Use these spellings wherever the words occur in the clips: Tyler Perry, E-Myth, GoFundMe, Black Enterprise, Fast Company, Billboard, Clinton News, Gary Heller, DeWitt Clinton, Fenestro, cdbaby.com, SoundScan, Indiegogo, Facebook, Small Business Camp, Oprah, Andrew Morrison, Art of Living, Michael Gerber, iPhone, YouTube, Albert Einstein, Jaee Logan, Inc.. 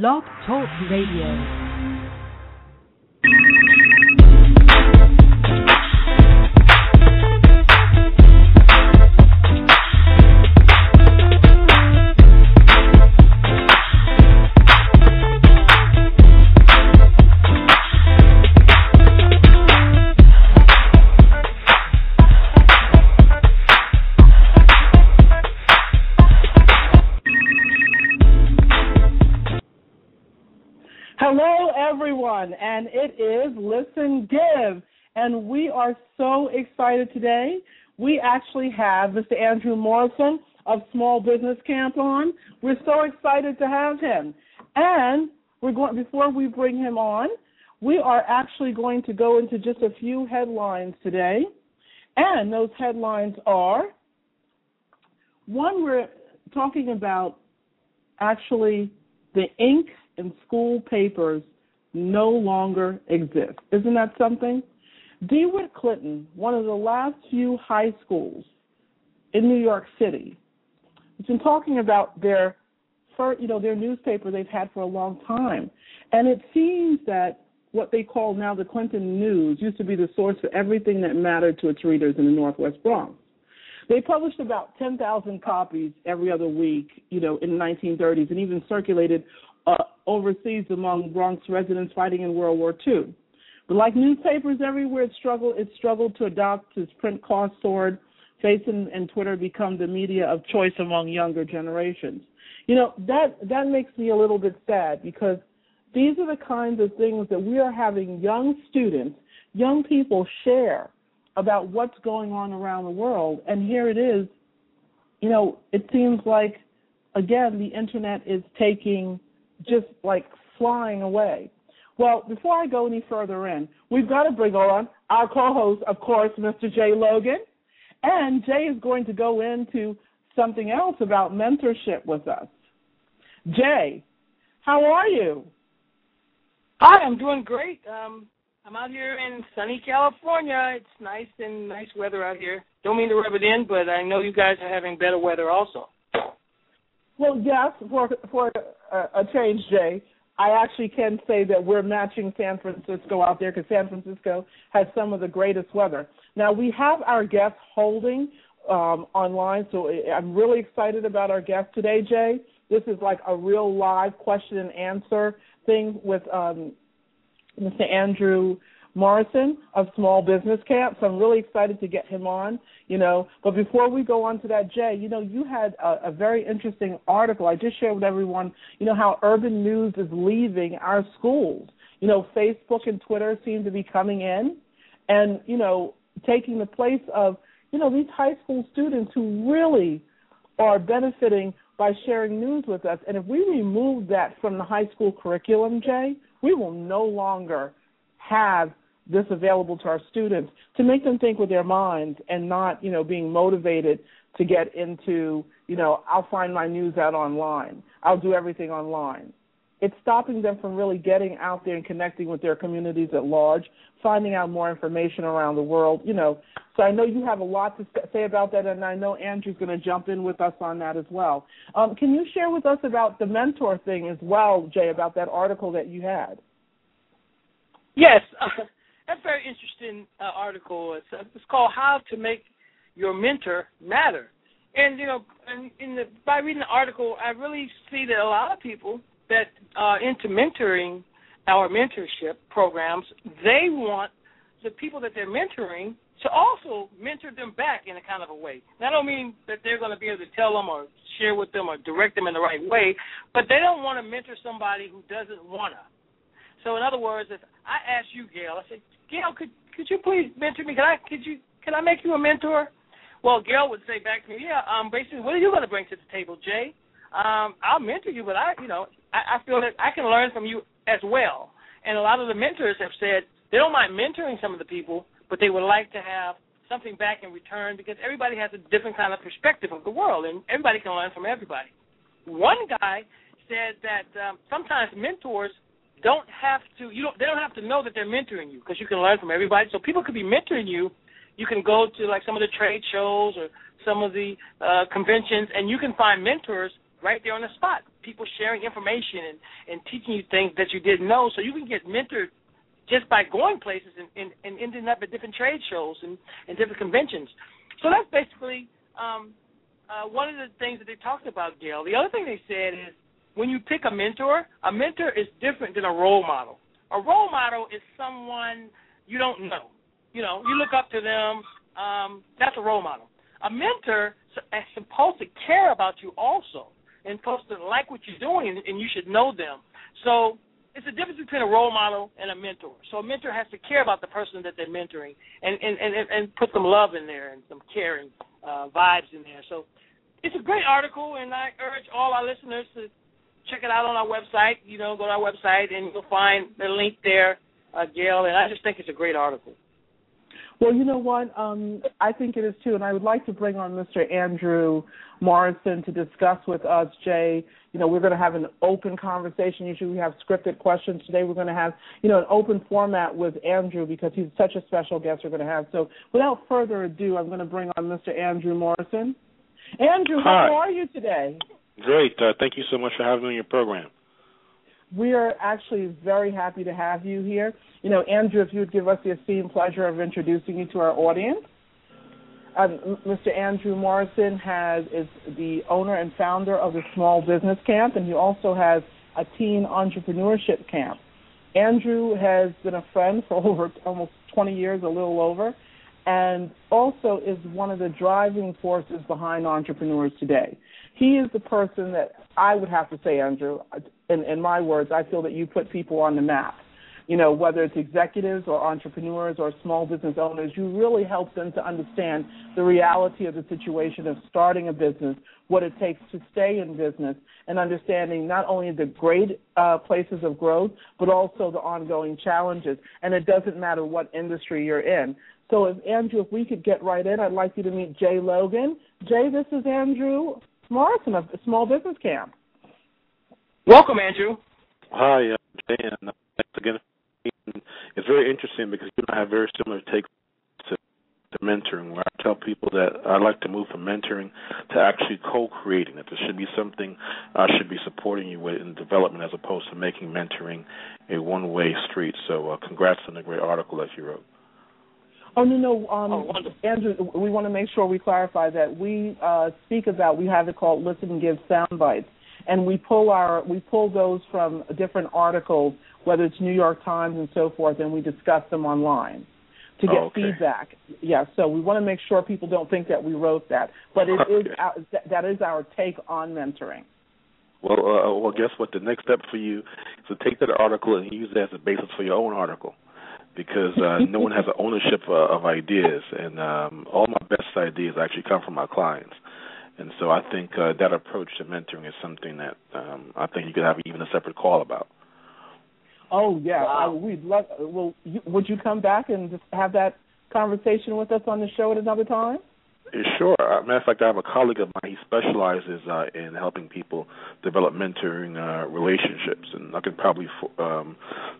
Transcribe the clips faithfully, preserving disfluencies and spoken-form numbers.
Blog Talk Radio. And it is Listen Give, and we are so excited today. We actually have Mister Andrew Morrison of Small Business Camp on. We're so excited to have him. And we're going before we bring him on, we are actually going to go into just a few headlines today. And those headlines are, one, we're talking about actually the ink in school papers no longer exists. Isn't that something? DeWitt Clinton, one of the last few high schools in New York City, has been talking about their, you know, their newspaper they've had for a long time. And it seems that what they call now the Clinton News used to be the source for everything that mattered to its readers in the Northwest Bronx. They published about ten thousand copies every other week, you know, in the nineteen thirties, and even circulated Uh, overseas among Bronx residents fighting in World War Two. But like newspapers everywhere, it struggled, it struggled to adopt its print cost sword. Facebook and Twitter become the media of choice among younger generations. You know, that, that makes me a little bit sad, because these are the kinds of things that we are having young students, young people share about what's going on around the world. And here it is, you know, it seems like, again, the Internet is taking just like flying away. Well, before I go any further in, we've got to bring on our co-host, of course, Mister Jaee Logan. And Jaee is going to go into something else about mentorship with us. Jaee, how are you? Hi, I'm doing great. Um, I'm out here in sunny California. It's nice and nice weather out here. Don't mean to rub it in, but I know you guys are having better weather also. Well, yes, for for a change, Jaee, I actually can say that we're matching San Francisco out there, because San Francisco has some of the greatest weather. Now, we have our guest holding um, online, so I'm really excited about our guest today, Jaee. This is like a real live question and answer thing with um, Mister Andrew Morrison of Small Business Camp, so I'm really excited to get him on, you know. But before we go on to that, Jaee, you know, you had a, a very interesting article. I just shared with everyone, you know, how urban news is leaving our schools. You know, Facebook and Twitter seem to be coming in and, you know, taking the place of, you know, these high school students who really are benefiting by sharing news with us. And if we remove that from the high school curriculum, Jaee, we will no longer have this available to our students to make them think with their minds and not, you know, being motivated to get into, you know, I'll find my news out online. I'll do everything online. It's stopping them from really getting out there and connecting with their communities at large, finding out more information around the world, you know. So I know you have a lot to say about that, and I know Andrew's going to jump in with us on that as well. Um, can you share with us about the mentor thing as well, Jaee, about that article that you had? Yes. Uh- That's a very interesting uh, article. It's, uh, it's called "How to Make Your Mentor Matter," and you know, in, in the, by reading the article, I really see that a lot of people that are into mentoring, our mentorship programs, they want the people that they're mentoring to also mentor them back in a kind of a way. And I don't mean that they're going to be able to tell them or share with them or direct them in the right way, but they don't want to mentor somebody who doesn't want to. So in other words, if I asked you, Gail, I said, Gail, could could you please mentor me? Can I could you can I make you a mentor? Well, Gail would say back to me, yeah. Um, basically, what are you going to bring to the table, Jaee? Um, I'll mentor you, but I, you know, I, I feel that I can learn from you as well. And a lot of the mentors have said they don't mind mentoring some of the people, but they would like to have something back in return, because everybody has a different kind of perspective of the world, and everybody can learn from everybody. One guy said that um, sometimes mentors don't have to, you don't, they don't have to know that they're mentoring you, because you can learn from everybody. So people could be mentoring you. You can go to like some of the trade shows or some of the uh, conventions, and you can find mentors right there on the spot. people sharing information and, and teaching you things that you didn't know, so you can get mentored just by going places and, and, and ending up at different trade shows and, and different conventions. So that's basically um, uh, one of the things that they talked about, Gail. The other thing they said is when you pick a mentor, a mentor is different than a role model. A role model is someone you don't know. You know, you look up to them. Um, that's a role model. A mentor is supposed to care about you also and supposed to like what you're doing, and, and you should know them. So it's the difference between a role model and a mentor. So a mentor has to care about the person that they're mentoring and, and, and, and put some love in there and some caring uh, vibes in there. So it's a great article, and I urge all our listeners to check it out on our website. You know, go to our website, and you'll find the link there, uh, Gail, and I just think it's a great article. Well, you know what? Um, I think it is, too, and I would like to bring on Mister Andrew Morrison to discuss with us, Jaee. You know, we're going to have an open conversation. Usually we have scripted questions. Today we're going to have, you know, an open format with Andrew because he's such a special guest we're going to have. So without further ado, I'm going to bring on Mister Andrew Morrison. Andrew, Hi. How are you today? Great. Uh, thank you so much for having me on your program. We are actually very happy to have you here. You know, Andrew, if you would give us the esteemed pleasure of introducing you to our audience. Um, Mister Andrew Morrison has is the owner and founder of the Small Business Camp, and he also has a teen entrepreneurship camp. Andrew has been a friend for over almost twenty years, a little over, and also is one of the driving forces behind entrepreneurs today. He is the person that I would have to say, Andrew, in, in my words, I feel that you put people on the map. You know, whether it's executives or entrepreneurs or small business owners, you really help them to understand the reality of the situation of starting a business, what it takes to stay in business, and understanding not only the great uh, places of growth, but also the ongoing challenges. And it doesn't matter what industry you're in. So, if Andrew, if we could get right in, I'd like you to meet Jaee Logan. Jaee, this is Andrew Morrison of the Small Business Camp. Welcome, Andrew. Hi, uh, Jaee, and thanks again. It's very interesting because you and I have very similar takes to, to mentoring, where I tell people that I like to move from mentoring to actually co-creating, that there should be something I should be supporting you with in development as opposed to making mentoring a one-way street. So uh, congrats on the great article that you wrote. Oh, no, no, um, oh, Andrew, we want to make sure we clarify that we uh, speak about, we have it called Listen Give Sound Bites, and we pull our we pull those from different articles, whether it's New York Times and so forth, and we discuss them online to get oh, okay. feedback. Yeah, so we want to make sure people don't think that we wrote that, but it okay. is our, that is our take on mentoring. Well, uh, well, guess what? The next step for you is to take that article and use it as a basis for your own article. Because uh, no one has an ownership uh, of ideas, and um, all my best ideas actually come from my clients. And so I think uh, that approach to mentoring is something that um, I think you could have even a separate call about. Oh, yeah. Wow. I, we'd love, well, you, would you come back and just have that conversation with us on the show at another time? Sure. As a matter of fact, I have a colleague of mine. He specializes uh, in helping people develop mentoring uh, relationships, and I could probably um,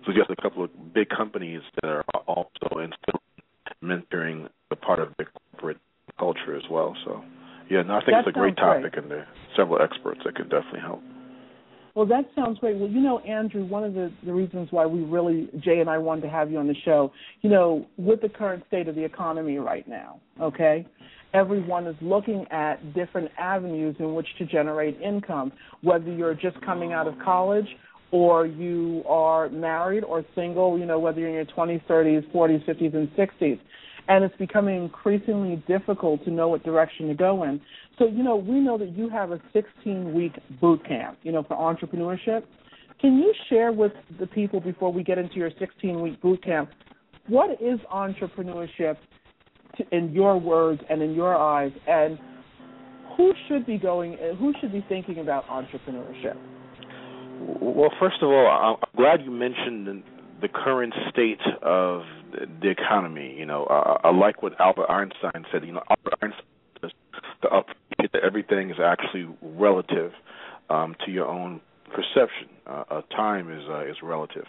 suggest a couple of big companies that are also instilling mentoring a part of the corporate culture as well. So, yeah, no, I think that it's a great topic, great. And there are several experts that could definitely help. Well, that sounds great. Well, you know, Andrew, one of the, the reasons why we really, Jaee and I wanted to have you on the show, you know, with the current state of the economy right now, okay, everyone is looking at different avenues in which to generate income, whether you're just coming out of college or you are married or single, you know, whether you're in your twenties, thirties, forties, fifties, and sixties. And it's becoming increasingly difficult to know what direction to go in. So, you know, we know that you have a sixteen-week boot camp, you know, for entrepreneurship. Can you share with the people before we get into your sixteen-week boot camp, what is entrepreneurship to, in your words and in your eyes, and who should be going, who should be thinking about entrepreneurship? Well, first of all, I'm glad you mentioned the current state of the economy. You know, I, I like what Albert Einstein said. You know, Albert Einstein says to appreciate that everything is actually relative um, to your own perception. Uh, uh, time is uh, is relative,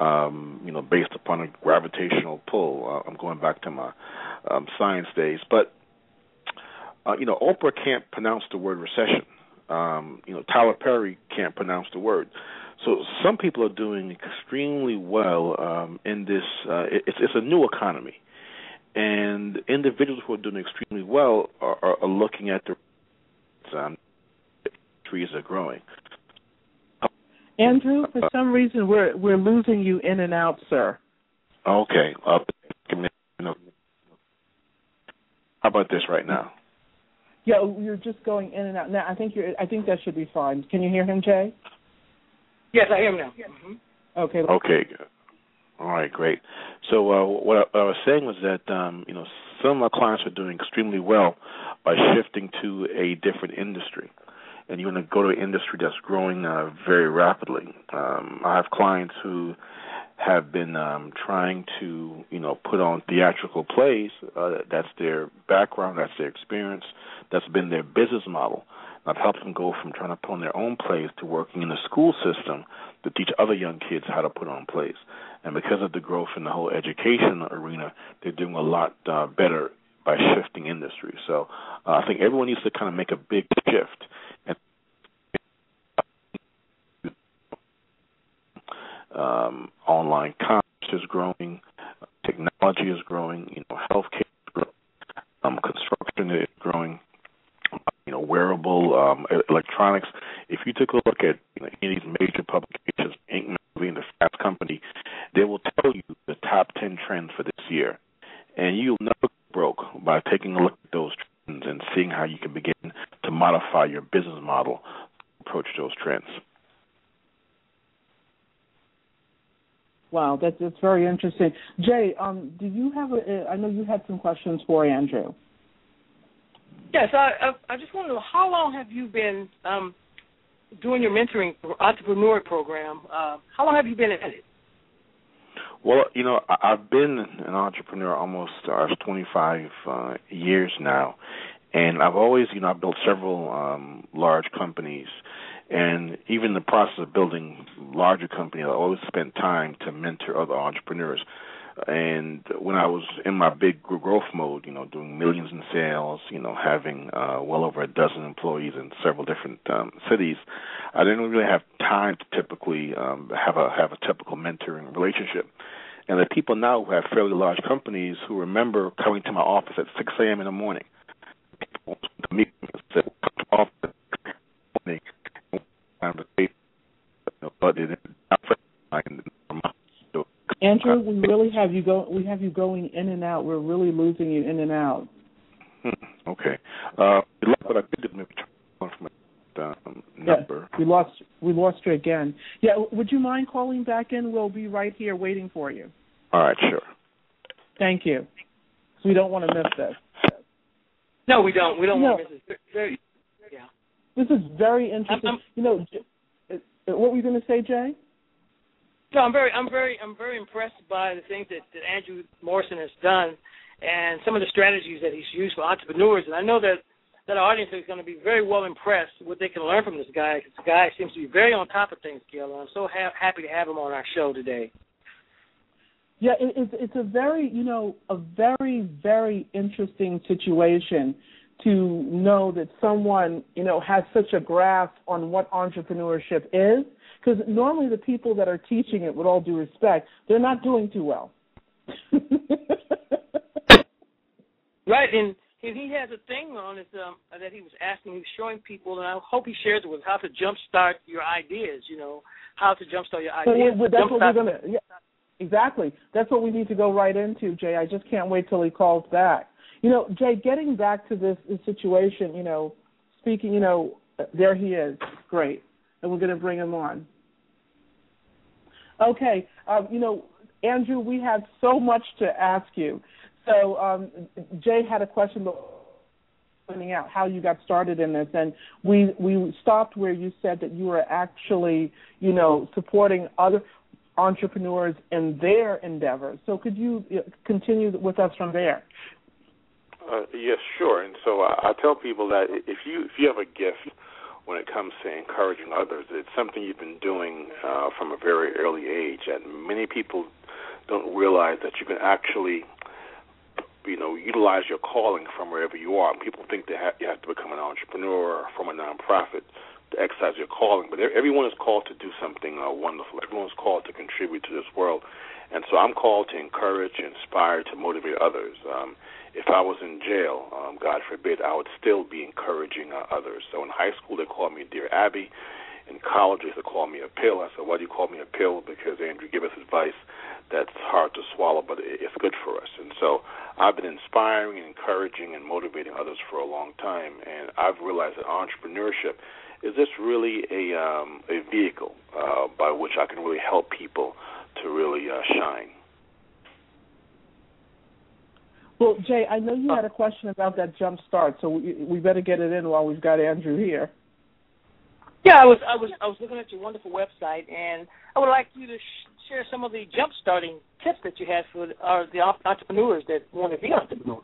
um, you know, based upon a gravitational pull. Uh, I'm going back to my um, science days, but uh, you know, Oprah can't pronounce the word recession. Um, you know, Tyler Perry can't pronounce the word. So some people are doing extremely well um, in this. Uh, it's, it's a new economy, and individuals who are doing extremely well are, are, are looking at the um, trees are growing. Andrew, for uh, some reason we're we're losing you in and out, sir. Okay. Uh, how about this right now? Yeah, you're just going in and out. Now I think you're. I think that should be fine. Can you hear him, Jaee? Yes, I am now. Mm-hmm. Okay. Okay. All right, great. So uh, what, I, what I was saying was that um, you know some of my clients are doing extremely well by shifting to a different industry, and you want to go to an industry that's growing uh, very rapidly. Um, I have clients who have been um, trying to you know put on theatrical plays. Uh, that's their background. That's their experience. That's been their business model. I've helped them go from trying to put on their own plays to working in the school system to teach other young kids how to put on plays. And because of the growth in the whole education arena, they're doing a lot uh, better by shifting industry. So uh, I think everyone needs to kind of make a big shift. And, um, online commerce is growing. Technology is growing. You know, healthcare is growing. Um, construction is growing. You know, wearable um, electronics. If you took a look at you know, any of these major publications, Incorporated, and the Fast Company, they will tell you the top ten trends for this year. And you'll never go broke by taking a look at those trends and seeing how you can begin to modify your business model to approach those trends. Wow, that's, that's very interesting. Jaee, um, do you have a, I know you had some questions for Andrew. Yes, I, I, I just want to know, how long have you been um, doing your mentoring entrepreneur program? Uh, how long have you been at it? Well, you know, I've been an entrepreneur almost uh, twenty-five uh, years now, and I've always, you know, I've built several um, large companies, and even in the process of building larger companies, I always spent time to mentor other entrepreneurs. And when I was in my big growth mode, you know, doing millions in sales, you know, having uh, well over a dozen employees in several different um, cities, I didn't really have time to typically um, have a have a typical mentoring relationship. And the people now who have fairly large companies who remember coming to my office at six a.m. in the morning, people to meet me and said, "Come to the office in the morning," but Andrew, we really have you go. We have you going in and out. We're really losing you in and out. Hmm, okay. Uh, we lost what I could do. Maybe turn off my um, number. Yeah, we lost. We lost you again. Yeah. Would you mind calling back in? We'll be right here waiting for you. All right. Sure. Thank you. So we don't want to miss this. No, we don't. We don't no. want to miss this. Very, very, yeah. This is very interesting. I'm, I'm, you know, what were you going to say, Jaee? No, I'm very, I'm very, I'm very impressed by the things that, that Andrew Morrison has done, and some of the strategies that he's used for entrepreneurs. And I know that, that our audience is going to be very well impressed with what they can learn from this guy. This guy seems to be very on top of things, Gail, and I'm so ha- happy to have him on our show today. Yeah, it, it's, it's a very, you know, a very, very interesting situation to know that someone, you know, has such a grasp on what entrepreneurship is. Because normally the people that are teaching it, with all due respect, they're not doing too well. Right, and, and he has a thing on his, um, that he was asking, he was showing people, and I hope he shares it with how to jumpstart your ideas, you know, how to jumpstart your ideas. But, but that's what we're going to, yeah, exactly. That's what we need to go right into, Jaee. I just can't wait till he calls back. You know, Jaee, getting back to this, this situation, you know, speaking, you know, there he is. Great. And we're going to bring him on. Okay, um, you know, Andrew, we have so much to ask you. So um, Jaee had a question about finding out how you got started in this, and we we stopped where you said that you were actually, you know, supporting other entrepreneurs in their endeavors. So could you continue with us from there? Uh, yes, sure. And so I, I tell people that if you if you have a gift when it comes to encouraging others, it's something you've been doing uh, from a very early age, and many people don't realize that you can actually you know, utilize your calling from wherever you are. And people think that you have to become an entrepreneur or from a nonprofit to exercise your calling, but everyone is called to do something uh, wonderful. Everyone's called to contribute to this world. And so I'm called to encourage, inspire, to motivate others. Um, if I was in jail, um, God forbid, I would still be encouraging uh, others. So in high school, they called me Dear Abby. In college, they called me a pill. I said, why do you call me a pill? Because, Andrew, give us advice that's hard to swallow, but it's good for us. And so I've been inspiring and encouraging and motivating others for a long time, and I've realized that entrepreneurship is just really a, um, a vehicle uh, by which I can really help people to really uh, shine. Well, Jay, I know you uh, had a question about that jump start, so we, we better get it in while we've got Andrew here. Yeah, I was I was I was looking at your wonderful website, and I would like you to sh- share some of the jump starting tips that you have for uh, the entrepreneurs that want to be entrepreneurs.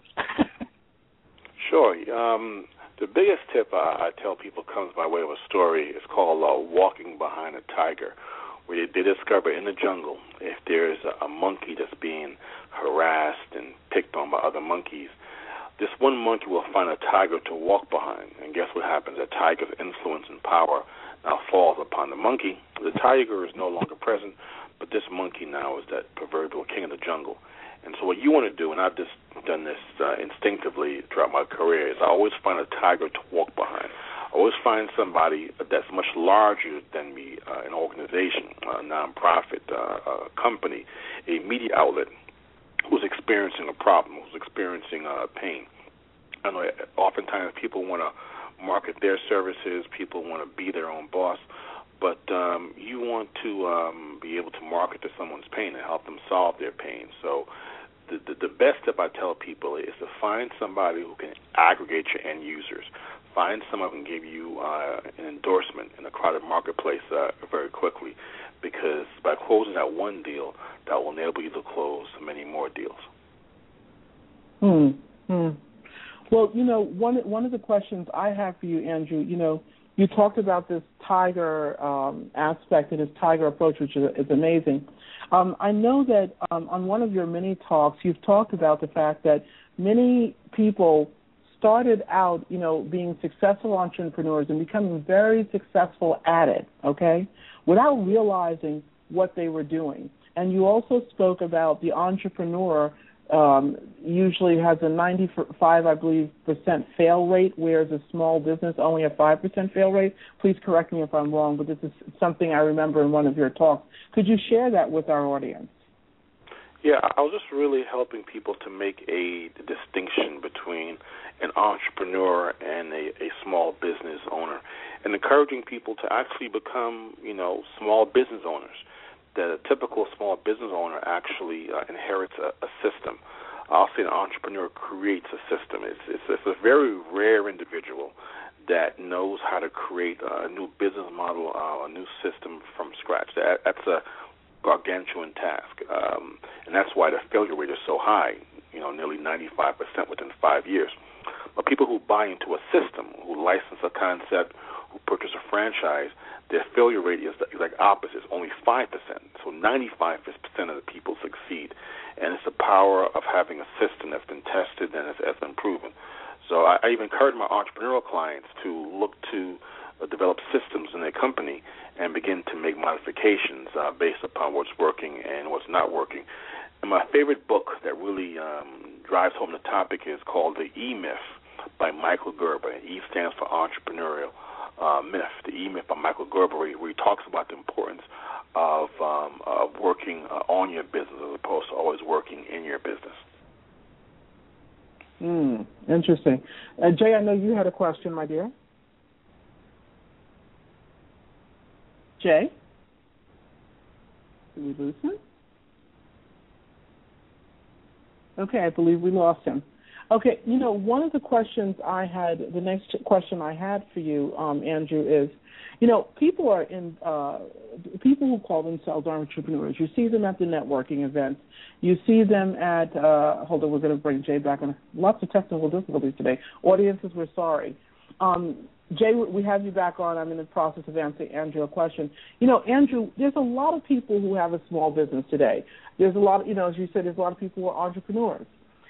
Sure. Um, the biggest tip I, I tell people comes by way of a story. It's called uh, walking behind a tiger, where they discover in the jungle if there's a, a monkey that's being harassed and picked on by other monkeys. This one monkey will find a tiger to walk behind, and guess what happens? A tiger's influence and power now falls upon the monkey. The tiger is no longer present, but this monkey now is that proverbial king of the jungle. And so what you want to do, and I've just done this uh, instinctively throughout my career, is I always find a tiger to walk behind. I always find somebody that's much larger than me, uh, an organization, a nonprofit, uh, a company, a media outlet, who's experiencing a problem, who's experiencing uh, pain. I know oftentimes people want to market their services, people want to be their own boss, but um, you want to um, be able to market to someone's pain and help them solve their pain. So the, the, the best tip I tell people is to find somebody who can aggregate your end users. Find someone who can give you uh, an endorsement in a crowded marketplace uh, very quickly, because by closing that one deal, that will enable you to close many more deals. Hmm. hmm. Well, you know, one one of the questions I have for you, Andrew, you know, you talked about this tiger um, aspect and this tiger approach, which is, is amazing. Um, I know that um, on one of your many talks, you've talked about the fact that many people started out, you know, being successful entrepreneurs and becoming very successful at it, okay, without realizing what they were doing. And you also spoke about the entrepreneur um, usually has a ninety-five, I believe, percent fail rate, whereas a small business only a five percent fail rate. Please correct me if I'm wrong, but this is something I remember in one of your talks. Could you share that with our audience? Yeah, I was just really helping people to make a distinction between an entrepreneur and a, a small business owner, and encouraging people to actually become, you know, small business owners. That a typical small business owner actually uh, inherits a, a system. I'll say an entrepreneur creates a system. It's, it's, it's a very rare individual that knows how to create a new business model, uh, a new system from scratch. That, that's a gargantuan task, um, and that's why the failure rate is so high, you know, nearly ninety-five percent within five years. But people who buy into a system, who license a concept, who purchase a franchise, their failure rate is like opposite, only five percent. So ninety-five percent of the people succeed, and it's the power of having a system that's been tested and has been proven. So I, I even encourage my entrepreneurial clients to look to develop systems in their company and begin to make modifications uh, based upon what's working and what's not working. And my favorite book that really um, drives home the topic is called The E-Myth by Michael Gerber. E stands for entrepreneurial uh, myth. The E-Myth by Michael Gerber, where he talks about the importance of, um, of working uh, on your business as opposed to always working in your business. Mm, interesting. Uh, Jay, I know you had a question, my dear. Jay? Did we lose him? Okay, I believe we lost him. Okay, you know, one of the questions I had, the next question I had for you, um, Andrew, is, you know, people are in, uh, people who call themselves entrepreneurs, you see them at the networking events. You see them at, uh, hold on, we're going to bring Jay back on. Lots of technical difficulties today. Audiences, we're sorry. Um, Jay, we have you back on. I'm in the process of answering Andrew a question. You know, Andrew, there's a lot of people who have a small business today. There's a lot, you know, as you said, there's a lot of people who are entrepreneurs.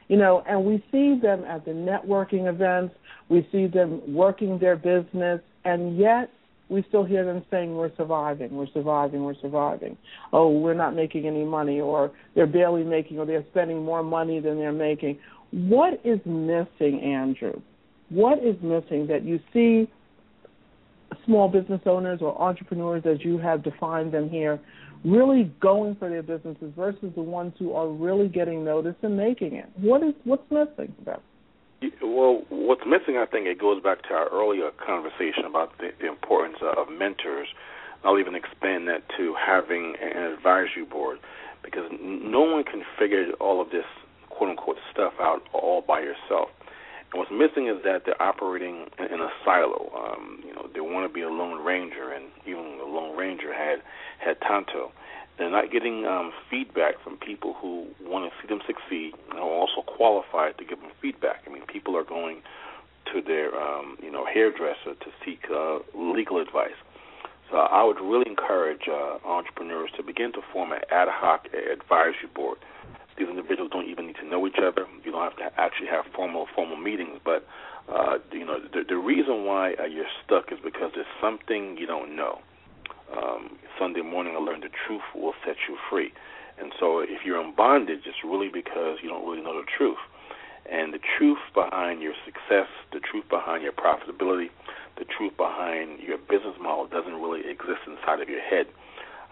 You know, and we see them at the networking events. We see them working their business, and yet we still hear them saying we're surviving, we're surviving, we're surviving. Oh, we're not making any money, or they're barely making, or they're spending more money than they're making. What is missing, Andrew? What is missing that you see small business owners or entrepreneurs, as you have defined them here, really going for their businesses versus the ones who are really getting noticed and making it? What is, what's missing? Well, what's missing, I think it goes back to our earlier conversation about the, the importance of mentors. I'll even expand that to having an advisory board, because no one can figure all of this quote-unquote stuff out all by yourself. And what's missing is that they're operating in a silo. Um, you know, they want to be a Lone Ranger, and even the Lone Ranger had, had Tonto. They're not getting um, feedback from people who want to see them succeed and are also qualified to give them feedback. I mean, people are going to their, um, you know, hairdresser to seek uh, legal advice. So I would really encourage uh, entrepreneurs to begin to form an ad hoc advisory board. These individuals don't even need to know each other. You don't have to actually have formal formal meetings. But, uh, you know, the, the reason why uh, you're stuck is because there's something you don't know. Um, Sunday morning, I learned the truth will set you free. And so if you're in bondage, it's really because you don't really know the truth. And the truth behind your success, the truth behind your profitability, the truth behind your business model doesn't really exist inside of your head.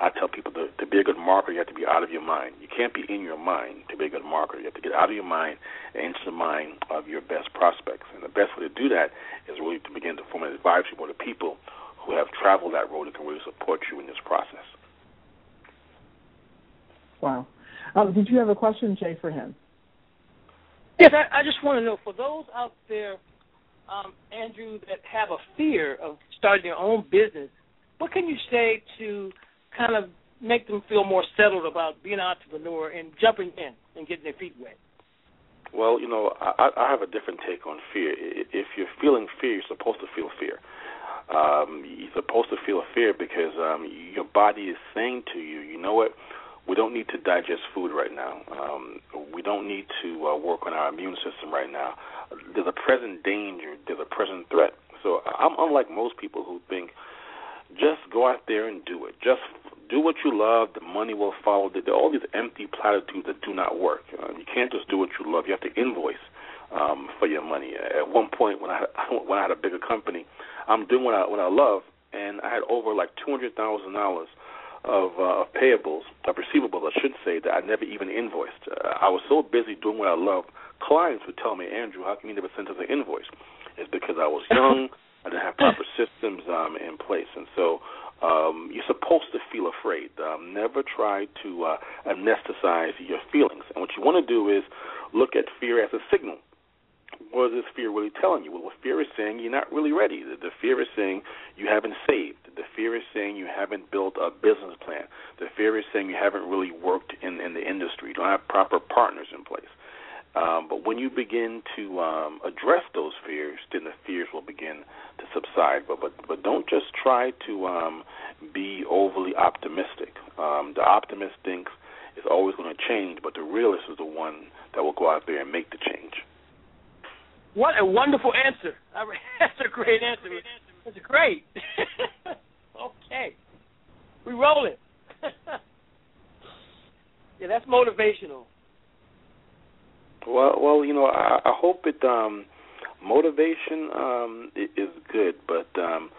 I tell people to, to be a good marketer, you have to be out of your mind. You can't be in your mind to be a good marketer. You have to get out of your mind and into the mind of your best prospects. And the best way to do that is really to begin to form an advisory board of people who have traveled that road and can really support you in this process. Wow. Um, did you have a question, Jaee, for him? Yes, I, I just want to know, for those out there, um, Andrew, that have a fear of starting their own business, what can you say to kind of make them feel more settled about being an entrepreneur and jumping in and getting their feet wet? Well, you know, I, I have a different take on fear. If you're feeling fear, you're supposed to feel fear. Um, you're supposed to feel fear because um, your body is saying to you, you know what, we don't need to digest food right now. Um, we don't need to uh, work on our immune system right now. There's a present danger. There's a present threat. So I'm unlike most people who think, just go out there and do it. Just do what you love. The money will follow. There are all these empty platitudes that do not work. Uh, you can't just do what you love. You have to invoice um, for your money. At one point, when I when I had a bigger company, I'm doing what I what I love, and I had over like two hundred thousand dollars of uh, payables, of receivables, I should say, that I never even invoiced. Uh, I was so busy doing what I love. Clients would tell me, Andrew, how can you never send us an invoice? It's because I was young. I didn't have proper systems um, in place. And so um, you're supposed to feel afraid. Um, never try to uh, anesthetize your feelings. And what you want to do is look at fear as a signal. What is this fear really telling you? Well, what fear is saying you're not really ready. The, the fear is saying you haven't saved. The fear is saying you haven't built a business plan. The fear is saying you haven't really worked in, in the industry. You don't have proper partners in place. Um, but when you begin to um, address those fears, then the fears will begin to subside. But but, but don't just try to um, be overly optimistic. Um, the optimist thinks it's always going to change, but the realist is the one that will go out there and make the change. What a wonderful answer. That's a great answer. That's great. Okay. We roll it. Yeah, that's motivational. Well, well, you know, I, I hope it. Um, motivation um, is good, but um,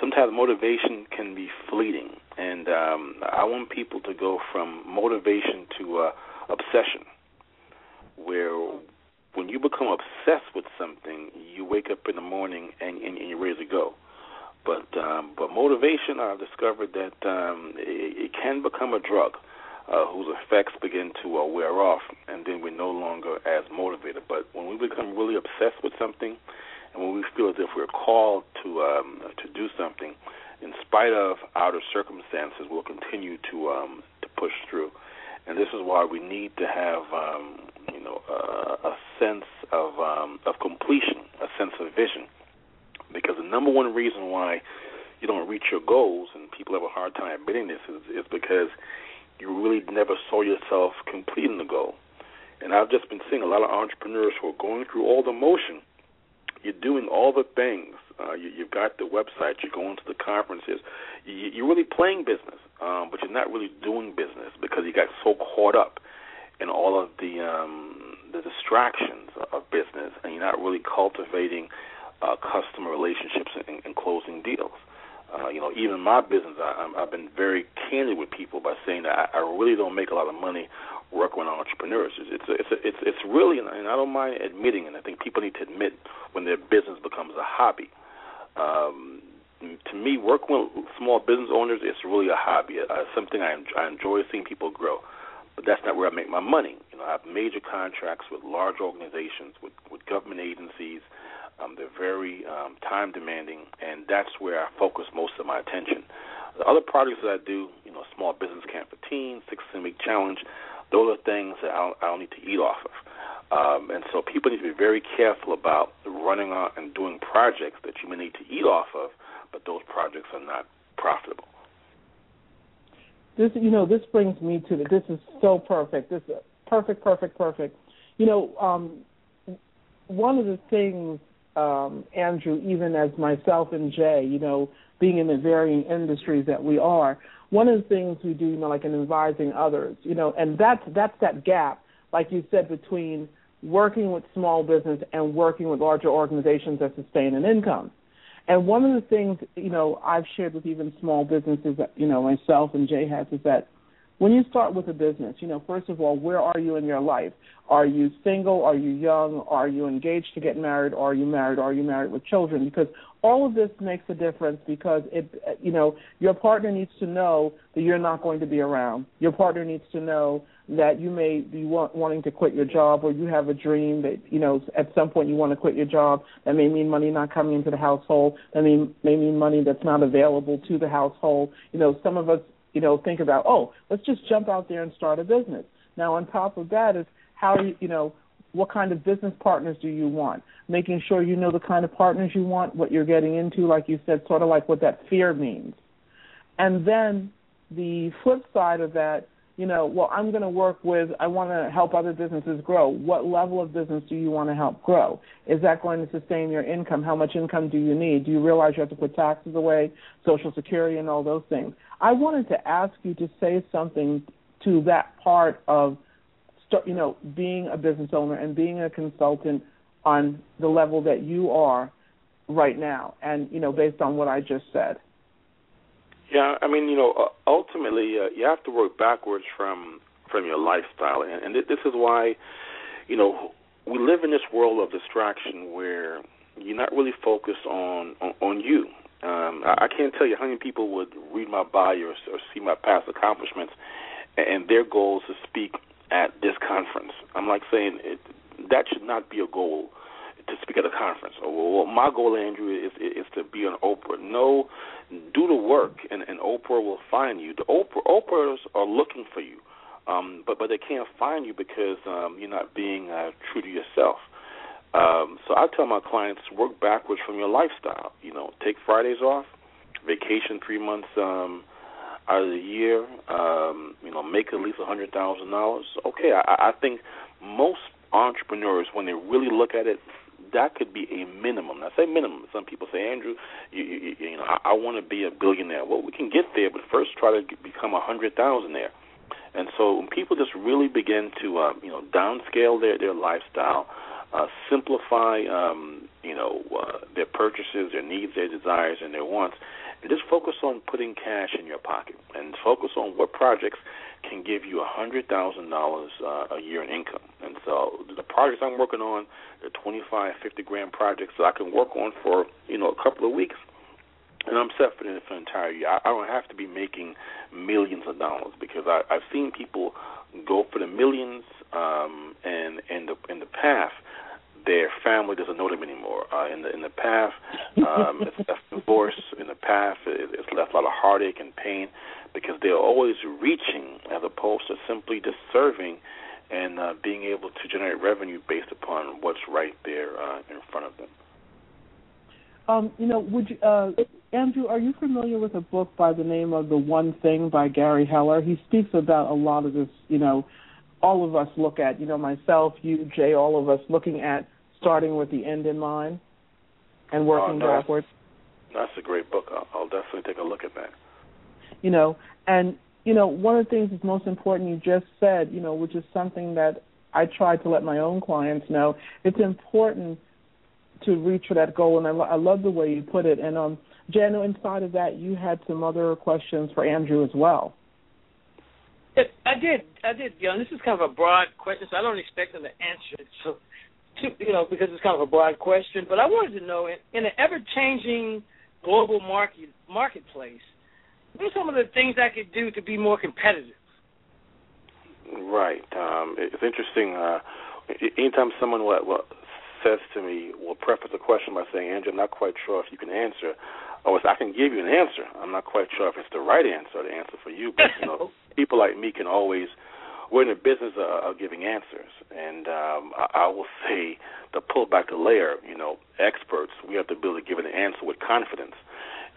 sometimes motivation can be fleeting, and um, I want people to go from motivation to uh, obsession, where when you become obsessed with something, you wake up in the morning and, and, and you're ready to go. But um, but motivation, I've discovered that um, it, it can become a drug. Uh, whose effects begin to uh, wear off, and then we're no longer as motivated. But when we become really obsessed with something, and when we feel as if we're called to um, to do something, in spite of outer circumstances, we'll continue to um, to push through. And this is why we need to have um, you know uh, a sense of um, of completion, a sense of vision, because the number one reason why you don't reach your goals, and people have a hard time admitting this, is, is because you really never saw yourself completing the goal. And I've just been seeing a lot of entrepreneurs who are going through all the motion. You're doing all the things. Uh, you, you've got the website. You're going to the conferences. You, you're really playing business, um, but you're not really doing business because you got so caught up in all of the um, the distractions of business, and you're not really cultivating uh, customer relationships and, and closing deals. Uh, you know, even my business, I, I've been very candid with people by saying that I, I really don't make a lot of money working with entrepreneurs. It's a, it's a, it's it's really, and I don't mind admitting, and I think people need to admit when their business becomes a hobby. Um, to me, working with small business owners, it's really a hobby. It's something I, I enjoy seeing people grow, but that's not where I make my money. You know, I have major contracts with large organizations, with, with government agencies. Um, they're very um, time-demanding, and that's where I focus most of my attention. The other projects that I do, you know, Small Business Camp for Teens, Six-Week Challenge, those are things that I don't, I don't need to eat off of. Um, and so people need to be very careful about running on and doing projects that you may need to eat off of, but those projects are not profitable. This, you know, this brings me to the, this is so perfect. This is perfect, perfect, perfect. You know, um, one of the things, Um, Andrew, even as myself and Jay, you know, being in the varying industries that we are, one of the things we do, you know, like in advising others, you know, and that's, that's that gap, like you said, between working with small business and working with larger organizations that sustain an income. And one of the things, you know, I've shared with even small businesses that, you know, myself and Jay has is that when you start with a business, you know, first of all, where are you in your life? Are you single? Are you young? Are you engaged to get married? Are you married? Are you married with children? Because all of this makes a difference because, it, you know, your partner needs to know that you're not going to be around. Your partner needs to know that you may be want, wanting to quit your job, or you have a dream that, you know, at some point you want to quit your job. That may mean money not coming into the household. That may, may mean money that's not available to the household. You know, some of us, you know, think about, oh, let's just jump out there and start a business. Now, on top of that is how, you, you know, what kind of business partners do you want? Making sure you know the kind of partners you want, what you're getting into, like you said, sort of like what that fear means. And then the flip side of that, you know, well, I'm going to work with, I want to help other businesses grow. What level of business do you want to help grow? Is that going to sustain your income? How much income do you need? Do you realize you have to put taxes away, Social Security, and all those things? I wanted to ask you to say something to that part of, you know, being a business owner and being a consultant on the level that you are right now and, you know, based on what I just said. Yeah, I mean, you know, ultimately, uh, you have to work backwards from from your lifestyle, and, and this is why, you know, we live in this world of distraction where you're not really focused on on, on you. Um, I, I can't tell you how many people would read my bio or, or see my past accomplishments, and their goal is to speak at this conference. I'm like saying it, that should not be a goal to speak at a conference. Or, well, my goal, Andrew, is, is to be on Oprah. No, do the work, and, and Oprah will find you. The Oprah, Oprahs are looking for you, um, but, but they can't find you because um, you're not being uh, true to yourself. Um, so I tell my clients, work backwards from your lifestyle. You know, take Fridays off, vacation three months um, out of the year, um, you know, make at least one hundred thousand dollars. Okay, I, I think most entrepreneurs, when they really look at it, that could be a minimum. I say minimum. Some people say, Andrew, you, you, you know, I, I want to be a billionaire. Well, we can get there, but first try to get, become a hundred thousand there. And so when people just really begin to, um, you know, downscale their their lifestyle, uh, simplify, um, you know, uh, their purchases, their needs, their desires, and their wants, and just focus on putting cash in your pocket, and focus on what projects can give you one hundred thousand dollars uh, a year in income. And so the projects I'm working on, they're twenty-five, fifty grand projects that I can work on for, you know, a couple of weeks, and I'm set for the entire year. I don't have to be making millions of dollars because I, I've seen people go for the millions, um, and in the in the path, their family doesn't know them anymore. Uh, in the in the path, um, it's left divorce. In the path, it, it's left a lot of heartache and pain because they're always reaching as opposed to simply just serving and uh, being able to generate revenue based upon what's right there uh, in front of them. Um, you know, would you, uh, Andrew, are you familiar with a book by the name of The One Thing by Gary Heller? He speaks about a lot of this, you know, all of us look at, you know, myself, you, Jay, all of us looking at starting with the end in mind and working oh, no, backwards. That's a great book. I'll, I'll definitely take a look at that. You know, and, you know, one of the things that's most important you just said, you know, which is something that I try to let my own clients know, it's important to reach for that goal, and I, lo- I love the way you put it. And, um, Jaee, inside of that, you had some other questions for Andrew as well. I did. I did. You know, this is kind of a broad question, so I don't expect them to answer it, so, to, you know, because it's kind of a broad question. But I wanted to know, in, in an ever-changing global market marketplace, what are some of the things I could do to be more competitive? Right. Um, it's interesting. Uh, anytime someone will, will says to me, will preface a question by saying, Andrew, I'm not quite sure if you can answer, or I can give you an answer. I'm not quite sure if it's the right answer or the answer for you, but, you know, people like me can always, we're in the business of, of giving answers. And um, I, I will say, to pull back the layer, you know, experts, we have the ability to give an answer with confidence.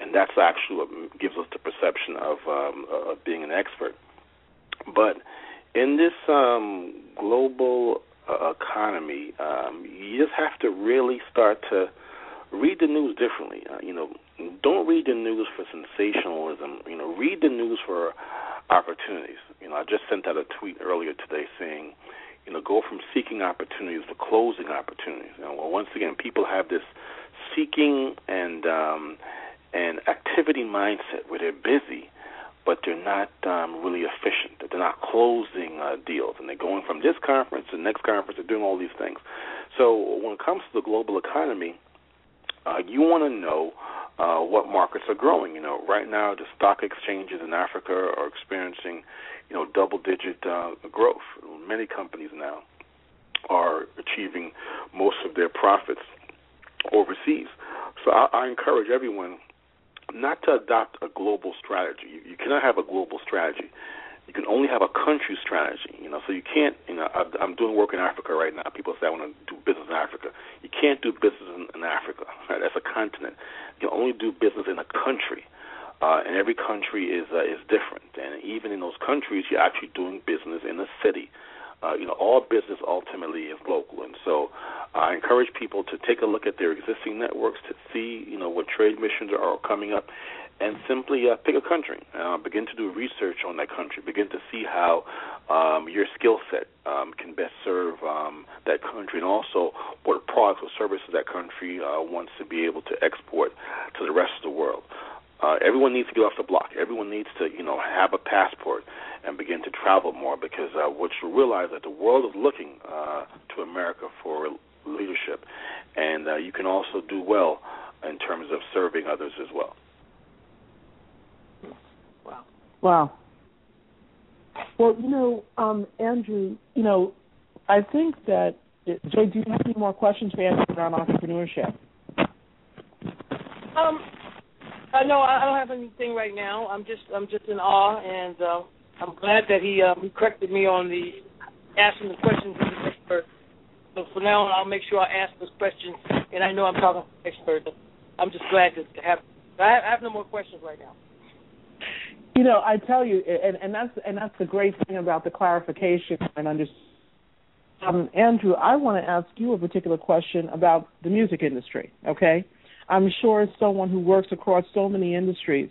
And that's actually what gives us the perception of, um, of being an expert. But in this um, global uh, economy, um, you just have to really start to read the news differently. Uh, you know, don't read the news for sensationalism. You know, read the news for opportunities. You know, I just sent out a tweet earlier today saying, you know, go from seeking opportunities to closing opportunities. You know, well, once again, people have this seeking and um, and activity mindset where they're busy, but they're not um, really efficient. They're not closing uh, deals, and they're going from this conference to the next conference. They're doing all these things. So when it comes to the global economy, Uh, you want to know uh, what markets are growing. You know, right now the stock exchanges in Africa are experiencing, you know, double-digit uh, growth. Many companies now are achieving most of their profits overseas. So I, I encourage everyone not to adopt a global strategy. You, you cannot have a global strategy. You can only have a country strategy, you know, so you can't, you know, I, I'm doing work in Africa right now. People say I want to do business in Africa. You can't do business in, in Africa. Right? That's a continent. You can only do business in a country, uh, and every country is uh, is different. And even in those countries, you're actually doing business in a city. Uh, you know, all business ultimately is local. And so I encourage people to take a look at their existing networks to see, you know, what trade missions are coming up, and simply uh, pick a country, uh, begin to do research on that country, begin to see how um, your skill set um, can best serve um, that country, and also what products or services that country uh, wants to be able to export to the rest of the world. Uh, everyone needs to get off the block. Everyone needs to, you know, have a passport and begin to travel more, because uh, what you realize that the world is looking uh, to America for leadership, and uh, you can also do well in terms of serving others as well. Wow. Wow. Well, you know, um, Andrew, you know, I think that, Jay, do you have any more questions for Andrew around entrepreneurship? Um, uh, no, I don't have anything right now. I'm just, I'm just in awe, and uh, I'm glad that he, um, he corrected me on the asking the questions of the expert. So for now, I'll make sure I ask those questions, and I know I'm talking to an expert. I'm just glad to have. I have, I have no more questions right now. You know, I tell you, and, and that's and that's the great thing about the clarification and understanding. Um, Andrew, I want to ask you a particular question about the music industry, okay? I'm sure as someone who works across so many industries,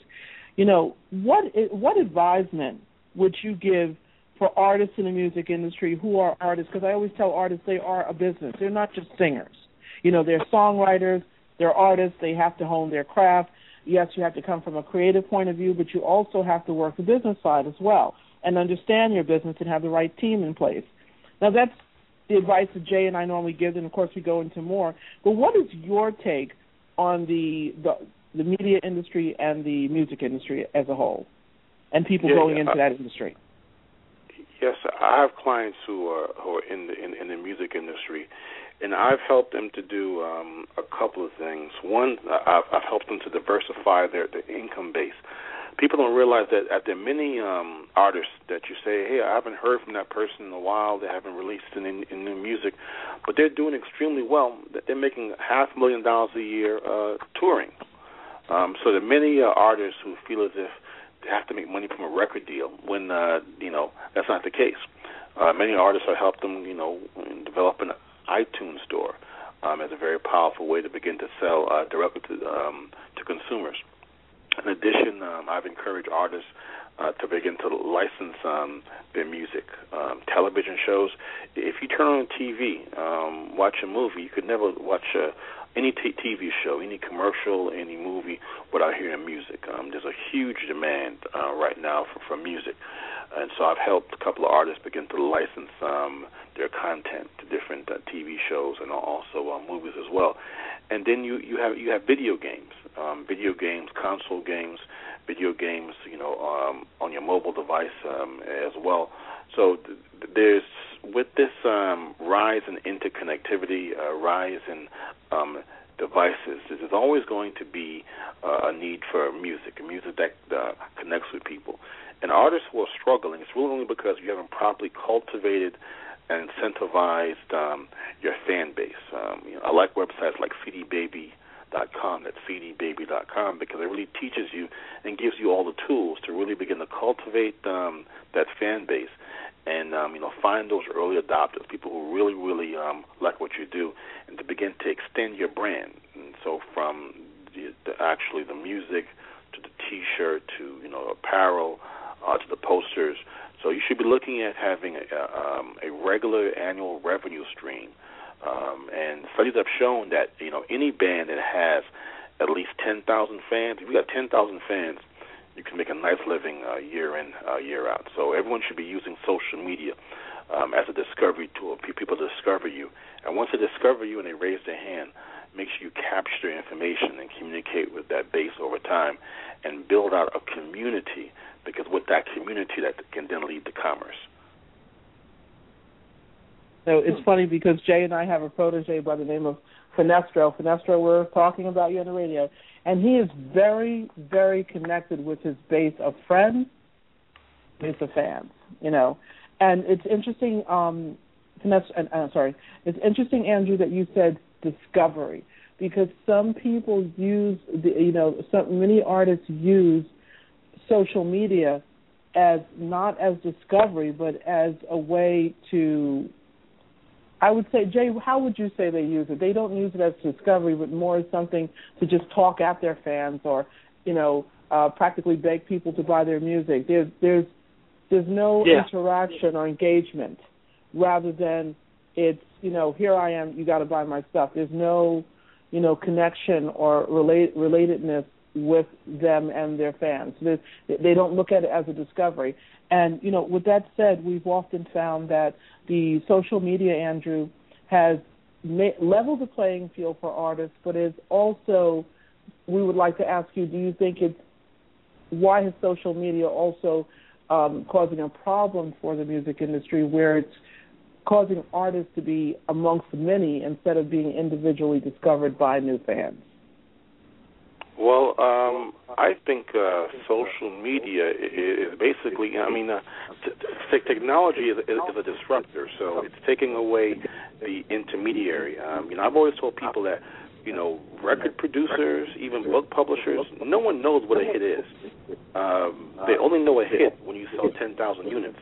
you know, what what advisement would you give for artists in the music industry who are artists? Because I always tell artists they are a business. They're not just singers. You know, they're songwriters, they're artists, they have to hone their craft. Yes, you have to come from a creative point of view, but you also have to work the business side as well and understand your business and have the right team in place. Now, that's the advice that Jay and I normally give, and, of course, we go into more. But what is your take on the the, the media industry and the music industry as a whole and people yeah, going yeah, into I, that industry? Yes, I have clients who are, who are in, the, in, in the music industry, and I've helped them to do um, a couple of things. One, I've, I've helped them to diversify their, their income base. People don't realize that there are many um, artists that you say, hey, I haven't heard from that person in a while. They haven't released any, any new music. But they're doing extremely well. They're making half a million dollars a year uh, touring. Um, so there are many uh, artists who feel as if they have to make money from a record deal when, uh, you know, that's not the case. Uh, many artists have helped them, you know, develop an iTunes store um, as a very powerful way to begin to sell uh, directly to, um, to consumers. In addition, um, I've encouraged artists uh, to begin to license um, their music. Um, television shows, if you turn on T V, um, watch a movie, you could never watch a, any t- TV show, any commercial, any movie without hearing music. Um, there's a huge demand uh, right now for, for music. And so I've helped a couple of artists begin to license um, their content to different uh, T V shows and also uh, movies as well. And then you, you have you have video games, um, video games, console games, video games, you know, um, on your mobile device um, as well. So th- there's with this um, rise in interconnectivity, uh, rise in um, devices, there's always going to be uh, a need for music, music that uh, connects with people. And artists who are struggling, it's really only because you haven't properly cultivated and incentivized um, your fan base. Um, you know, I like websites like c d baby dot com, that's c d baby dot com, because it really teaches you and gives you all the tools to really begin to cultivate um, that fan base and um, you know, find those early adopters, people who really, really um, like what you do, and to begin to extend your brand. And so from the, the, actually the music to the T-shirt to, you know, apparel, Uh, to the posters. So you should be looking at having a, uh, um, a regular annual revenue stream. Um, and studies have shown that, you know, any band that has at least ten thousand fans, if you got ten thousand fans, you can make a nice living uh, year in, uh, year out. So everyone should be using social media um, as a discovery tool. People discover you. And once they discover you and they raise their hand, make sure you capture information and communicate with that base over time and build out a community, because with that community, that can then lead to commerce. So it's funny because Jay and I have a protege by the name of Fenestro. Fenestro, we're talking about you on the radio. And he is very, very connected with his base of friends, base of fans, you know. And it's interesting, um, Fenestro, uh, sorry, it's interesting, Andrew, that you said discovery, because some people use, the, you know, some, many artists use social media as not as discovery, but as a way to, I would say, Jay, how would you say they use it? They don't use it as discovery, but more as something to just talk at their fans or, you know, uh, practically beg people to buy their music. There's there's there's no yeah. interaction or engagement, rather than it's, you know, here I am, you got to buy my stuff. There's no, you know, connection or relate, relatedness with them and their fans. There's, they don't look at it as a discovery. And, you know, with that said, we've often found that the social media, Andrew, has ma- leveled the playing field for artists, but is also, we would like to ask you, do you think it's, why is social media also um, causing a problem for the music industry, where it's causing artists to be amongst many instead of being individually discovered by new fans? Well, um, I think uh, social media is basically, I mean, uh, t- t- technology is, is a disruptor, so it's taking away the intermediary. Um, you know, I've always told people that, you know, record producers, even book publishers, no one knows what a hit is. Um, they only know a hit when you sell ten thousand units.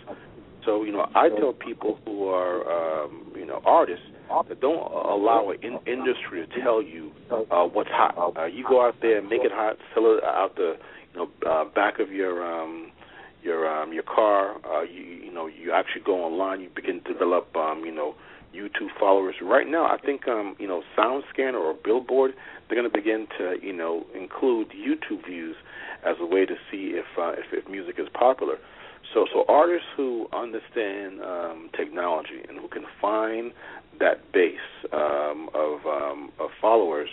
So, you know, I tell people who are, um, you know, artists, that don't allow an in- industry to tell you uh, what's hot. Uh, you go out there, make it hot, sell it out the, you know, uh, back of your um, your um, your car. Uh, you, you know, you actually go online, you begin to develop, um, you know, YouTube followers. Right now, I think, um, you know, SoundScan or Billboard, they're going to begin to, you know, include YouTube views as a way to see if uh, if, if music is popular. So, so artists who understand um, technology and who can find that base um, of um, of followers,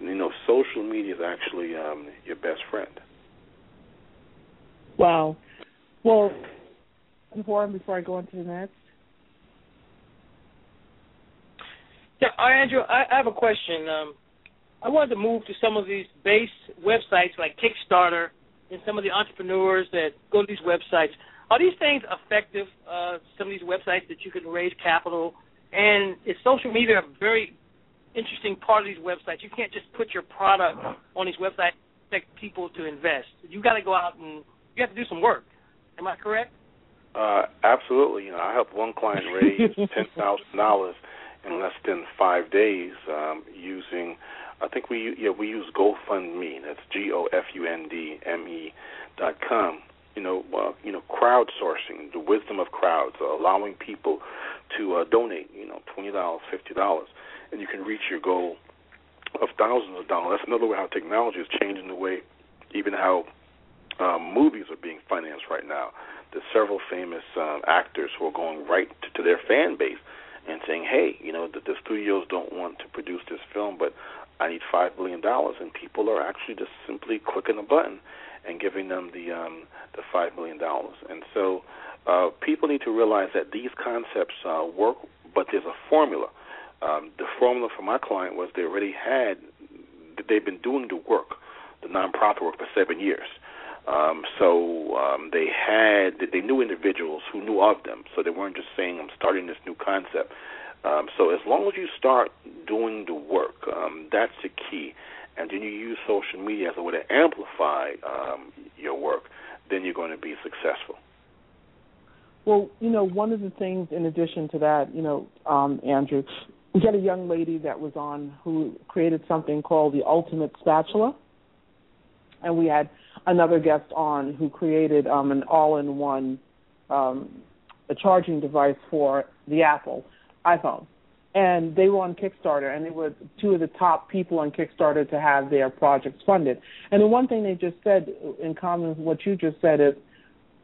you know, social media is actually um, your best friend. Wow. Well, Warren, before I go on to the next. Yeah, Andrew, I, I have a question. Um, I wanted to move to some of these base websites like Kickstarter and some of the entrepreneurs that go to these websites. Are these things effective, uh, some of these websites that you can raise capital? And is social media a very interesting part of these websites? You can't just put your product on these websites and expect people to invest. You've got to go out and you have to do some work. Am I correct? Uh, absolutely. You know, I helped one client raise ten thousand dollars in less than five days um, using, I think we yeah we use GoFundMe. That's G O F U N D M E dot com. You know, uh, you know, crowdsourcing, the wisdom of crowds, uh, allowing people to uh, donate. You know, twenty dollars, fifty dollars, and you can reach your goal of thousands of dollars. That's another way how technology is changing the way, even how um, movies are being financed right now. There's several famous um, actors who are going right to, to their fan base and saying, "Hey, you know, the, the studios don't want to produce this film, but I need five billion dollars, and people are actually just simply clicking a button and giving them the um, the five million dollars. And so uh, people need to realize that these concepts uh, work, but there's a formula. Um, the formula for my client was they already had, they've been doing the work, the nonprofit work, for seven years. Um, so um, they had, they knew individuals who knew of them, so they weren't just saying, I'm starting this new concept. Um, so as long as you start doing the work, um, that's the key. And then you use social media as a way to amplify um, your work, then you're going to be successful. Well, you know, one of the things in addition to that, you know, um, Andrew, we got a young lady that was on who created something called the Ultimate Spatula. And we had another guest on who created um, an all-in-one um, a charging device for the Apple iPhone, and they were on Kickstarter, and they were two of the top people on Kickstarter to have their projects funded. And the one thing they just said in common with what you just said is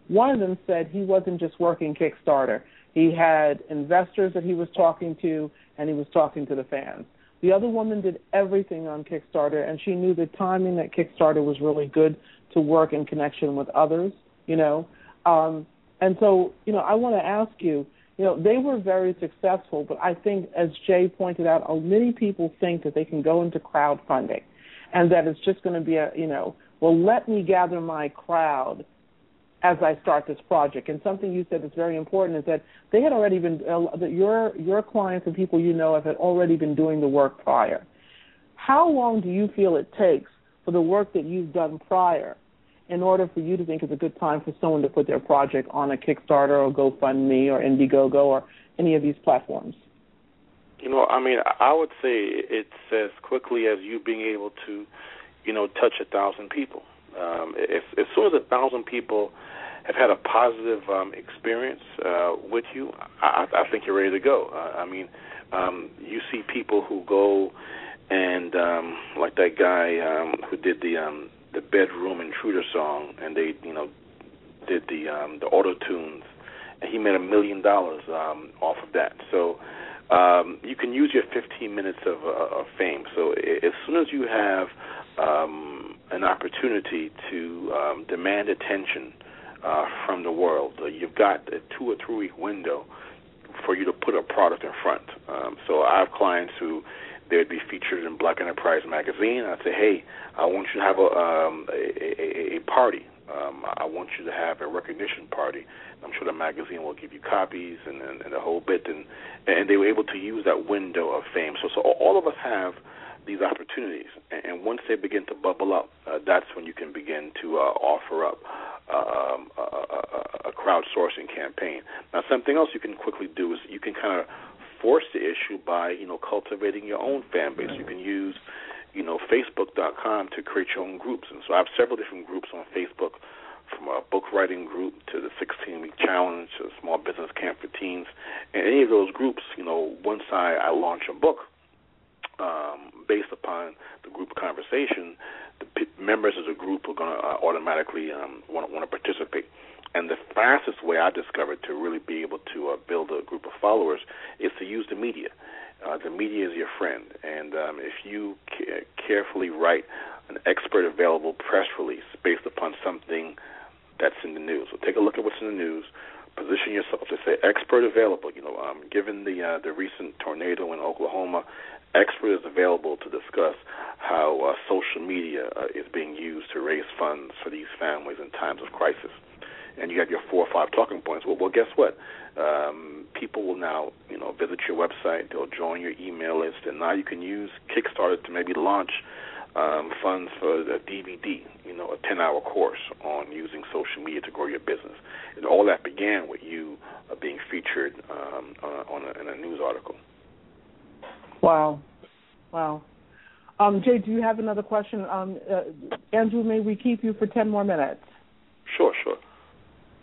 one of them said he wasn't just working Kickstarter. He had investors that he was talking to, and he was talking to the fans. The other woman did everything on Kickstarter, and she knew the timing that Kickstarter was really good to work in connection with others, you know. Um, and so, you know, I want to ask you, you know, they were very successful, but I think, as Jay pointed out, many people think that they can go into crowdfunding and that it's just going to be a, you know, well, let me gather my crowd as I start this project. And something you said that's very important is that they had already been, uh, that your your clients and people you know of had already been doing the work prior. How long do you feel it takes for the work that you've done prior in order for you to think it's a good time for someone to put their project on a Kickstarter or GoFundMe or Indiegogo or any of these platforms? You know, I mean, I would say it's as quickly as you being able to, you know, touch a thousand people. Um, if, as soon as a thousand people have had a positive um, experience uh, with you, I, I think you're ready to go. Uh, I mean, um, you see people who go and, um, like that guy um, who did the um, – the Bedroom Intruder song, and they, you know, did the um, the auto tunes, and he made a million dollars um, off of that. So um, you can use your fifteen minutes of, uh, of fame. So as soon as you have um, an opportunity to um, demand attention uh, from the world, you've got a two or three week window for you to put a product in front. Um, so I have clients who, they'd be featured in Black Enterprise magazine. I'd say, hey, I want you to have a um, a, a, a party. Um, I want you to have a recognition party. I'm sure the magazine will give you copies and, and, and the whole bit. And, and they were able to use that window of fame. So, so all of us have these opportunities. And once they begin to bubble up, uh, that's when you can begin to uh, offer up um, a, a, a crowdsourcing campaign. Now, something else you can quickly do is you can kind of force the issue by, you know, cultivating your own fan base. You can use, you know, Facebook dot com to create your own groups. And so I have several different groups on Facebook, from a book writing group to the sixteen-week challenge to the Small Business Camp for Teens. And any of those groups, you know, once I, I launch a book um, based upon the group conversation, the p- members of the group are going to uh, automatically um, want to participate. And the fastest way I discovered to really be able to uh, build a group of followers is to use the media. Uh, the media is your friend. And um, if you ca- carefully write an expert-available press release based upon something that's in the news, so take a look at what's in the news, position yourself to say expert-available. You know, um, given the, uh, the recent tornado in Oklahoma, expert is available to discuss how uh, social media uh, is being used to raise funds for these families in times of crisis. And you have your four or five talking points. Well, well, guess what? Um, people will now, you know, visit your website. They'll join your email list, and now you can use Kickstarter to maybe launch um, funds for a D V D, you know, a ten-hour course on using social media to grow your business. And all that began with you uh, being featured um, on a, in a news article. Wow. Wow. Um, Jaee, do you have another question? Um, uh, Andrew, may we keep you for ten more minutes? Sure, sure.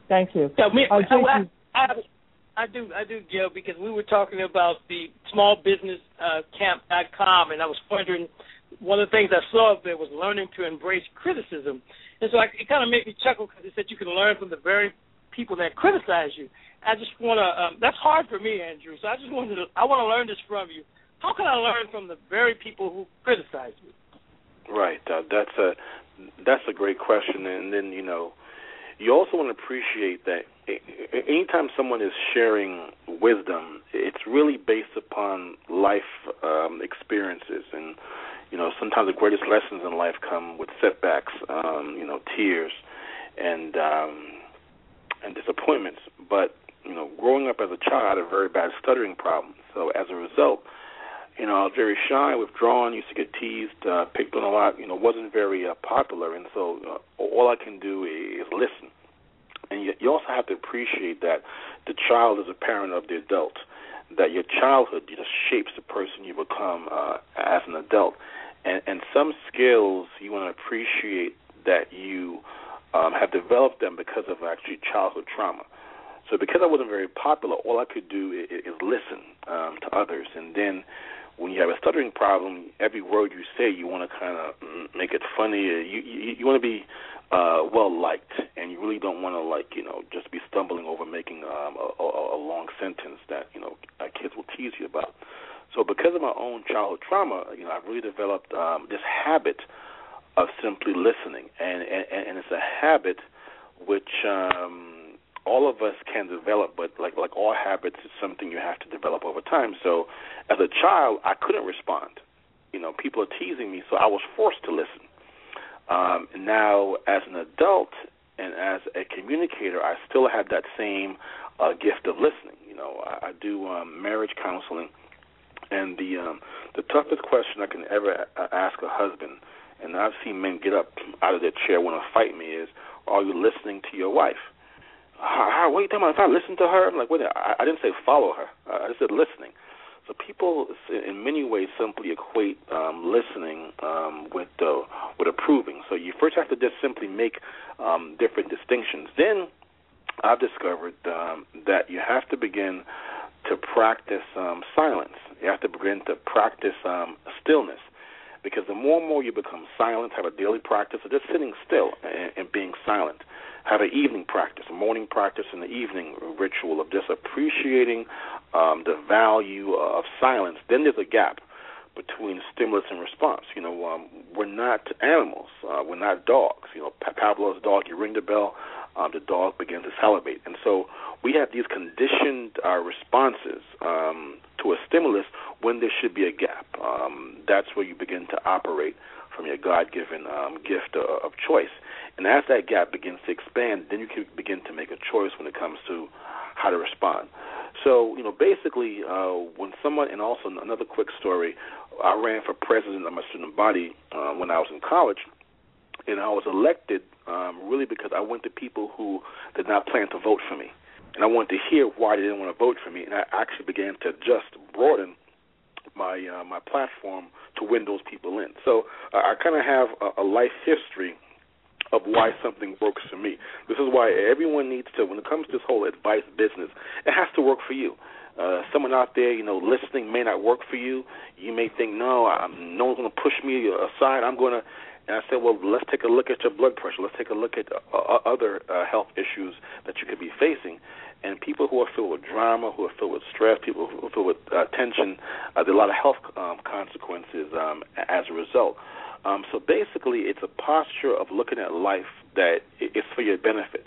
Thank you. So, me, uh, Jaee, I, I, I do, I do, Joe, because we were talking about the small business camp dot com, and I was wondering, one of the things I saw there was learning to embrace criticism. And so I, it kind of made me chuckle because it said you can learn from the very people that criticize you. I just want to, um, that's hard for me, Andrew, so I just wanted to, I want to learn this from you. How can I learn from the very people who criticize me? Right. Uh, that's a that's a great question. And then, you know, you also want to appreciate that anytime someone is sharing wisdom, it's really based upon life um, experiences. And, you know, sometimes the greatest lessons in life come with setbacks, um, you know, tears and um, and disappointments. But, you know, growing up as a child, I had a very bad stuttering problem. So as a result, you know, I was very shy, withdrawn, used to get teased, uh, picked on a lot, you know, wasn't very uh, popular. And so uh, all I can do is listen. And you, you also have to appreciate that the child is a parent of the adult, that your childhood just shapes the person you become uh, as an adult. And, and some skills you want to appreciate that you um, have developed them because of actually childhood trauma. So because I wasn't very popular, all I could do is, is listen um, to others. And then when you have a stuttering problem, every word you say, you want to kind of make it funny. You you, you want to be uh, well-liked, and you really don't want to, like, you know, just be stumbling over making um, a, a, a long sentence that, you know, kids will tease you about. So because of my own childhood trauma, you know, I've really developed um, this habit of simply listening. And, and, and it's a habit which um, – all of us can develop, but like like all habits, it's something you have to develop over time. So as a child, I couldn't respond. You know, people are teasing me, so I was forced to listen. Um, now, as an adult and as a communicator, I still have that same uh, gift of listening. You know, I, I do um, marriage counseling, and the um, the toughest question I can ever a- ask a husband, and I've seen men get up out of their chair when to fight me, is, are you listening to your wife? How, what are you talking about? If I listen to her, I'm like, wait, I, I didn't say follow her. I just said listening. So people, in many ways, simply equate um, listening um, with uh, with approving. So you first have to just simply make um, different distinctions. Then I've discovered um, that you have to begin to practice um, silence. You have to begin to practice um, stillness. Because the more and more you become silent, have a daily practice of just sitting still and, and being silent. Have an evening practice, a morning practice, and an evening ritual of just appreciating um, the value of silence. Then there's a gap between stimulus and response. You know, um, we're not animals. Uh, we're not dogs. You know, Pavlov's dog, you ring the bell, um, the dog begins to salivate. And so we have these conditioned uh, responses um, to a stimulus when there should be a gap. Um, that's where you begin to operate from your God-given um, gift uh, of choice. And as that gap begins to expand, then you can begin to make a choice when it comes to how to respond. So, you know, basically, uh, when someone, and also another quick story, I ran for president of my student body uh, when I was in college, and I was elected um, really because I went to people who did not plan to vote for me. And I wanted to hear why they didn't want to vote for me, and I actually began to just broaden my uh, my platform to win those people in. So uh, I kind of have a, a life history of why something works for me. This is why everyone needs to, when it comes to this whole advice business, it has to work for you. Uh, someone out there, you know, listening may not work for you. You may think, no, I'm, no one's going to push me aside. I'm going to, and I said, well, let's take a look at your blood pressure. Let's take a look at uh, other uh, health issues that you could be facing. And people who are filled with drama, who are filled with stress, people who are filled with uh, tension, uh, there are a lot of health um, consequences um, as a result. Um, so basically, it's a posture of looking at life that is for your benefit.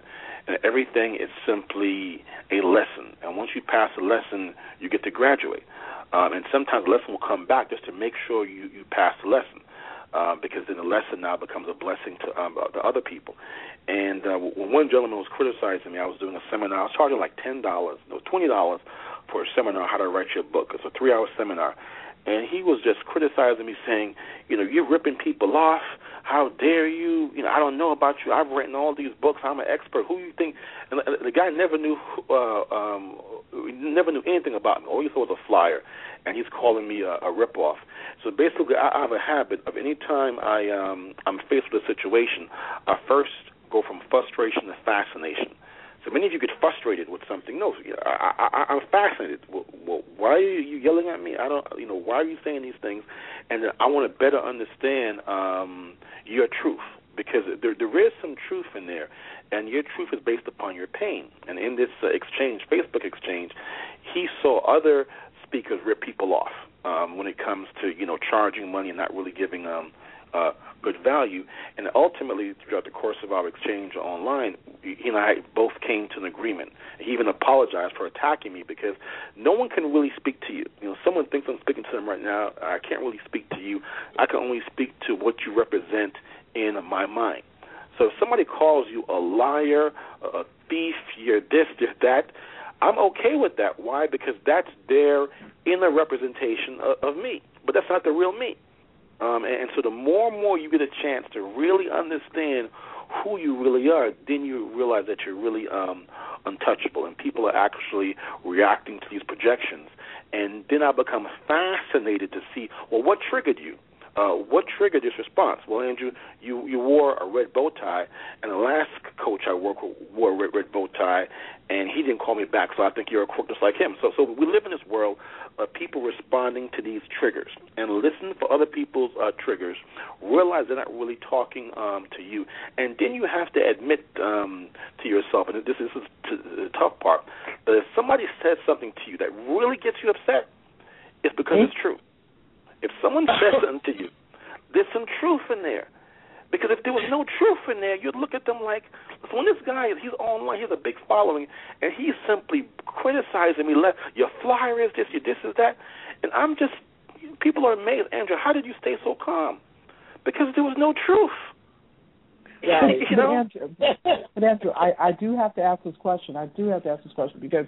And everything is simply a lesson. And once you pass a lesson, you get to graduate. Um, and sometimes the lesson will come back just to make sure you, you pass the lesson. Uh, because then the lesson now becomes a blessing to, um, to other people. And uh, when one gentleman was criticizing me, I was doing a seminar. I was charging like ten dollars, no, twenty dollars for a seminar, how to write your book. It's a three-hour seminar. And he was just criticizing me, saying, you know, you're ripping people off. How dare you? You know, I don't know about you. I've written all these books. I'm an expert. Who do you think? And the guy never knew, uh, um, never knew anything about me. All he saw was a flyer, and he's calling me a, a ripoff. So basically, I, I have a habit of any time I um, I'm faced with a situation, I first go from frustration to fascination. So many of you get frustrated with something. No, I, I, I'm fascinated. Well, why are you yelling at me? I don't, you know, why are you saying these things? And I want to better understand um, your truth, because there, there is some truth in there, and your truth is based upon your pain. And in this uh, exchange, Facebook exchange, he saw other speakers rip people off um, when it comes to, you know, charging money and not really giving um, uh good value. And ultimately, throughout the course of our exchange online, he and I both came to an agreement. He even apologized for attacking me, because no one can really speak to you. You know, someone thinks I'm speaking to them right now. I can't really speak to you. I can only speak to what you represent in my mind. So if somebody calls you a liar, a thief, you're this, you're that, I'm okay with that. Why? Because that's their inner representation of, of me. But that's not the real me. Um, and, and so the more and more you get a chance to really understand who you really are, then you realize that you're really um, untouchable, and people are actually reacting to these projections. And then I become fascinated to see, well, what triggered you? Uh, what triggered this response? Well, Andrew, you, you wore a red bow tie, and the last coach I worked with wore a red, red bow tie, and he didn't call me back, so I think you're a crook just like him. So so we live in this world of people responding to these triggers, and listen for other people's uh, triggers. Realize they're not really talking um, to you, and then you have to admit um, to yourself, and this, this is t- the tough part, that if somebody says something to you that really gets you upset, it's because mm-hmm. it's true. If someone says something to you, there's some truth in there. Because if there was no truth in there, you'd look at them like, so when this guy, he's online, he has a big following, and he's simply criticizing me, left, your flyer is this, your this is that. And I'm just, people are amazed, Andrew, how did you stay so calm? Because there was no truth. Yeah, you know? But Andrew, but Andrew I, I do have to ask this question. I do have to ask this question because,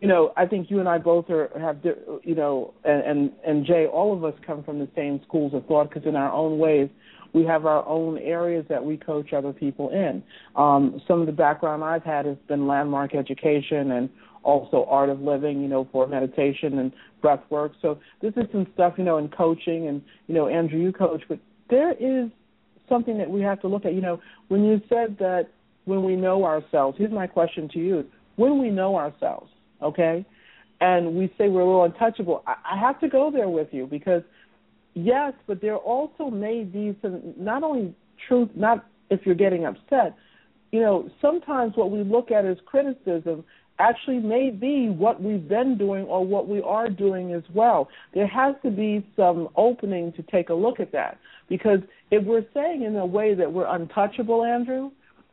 you know, I think you and I both are, have, you know, and, and, and Jay, all of us come from the same schools of thought, because in our own ways we have our own areas that we coach other people in. Um, some of the background I've had has been landmark education and also Art of Living, you know, for meditation and breath work. So this is some stuff, you know, in coaching, and, you know, Andrew, you coach, but there is something that we have to look at. You know, when you said that when we know ourselves, here's my question to you. When we know ourselves, okay, and we say we're a little untouchable, I, I have to go there with you, because, yes, but there also may be some, not only truth, not if you're getting upset, you know, sometimes what we look at as criticism actually may be what we've been doing or what we are doing as well. There has to be some opening to take a look at that, because if we're saying in a way that we're untouchable, Andrew,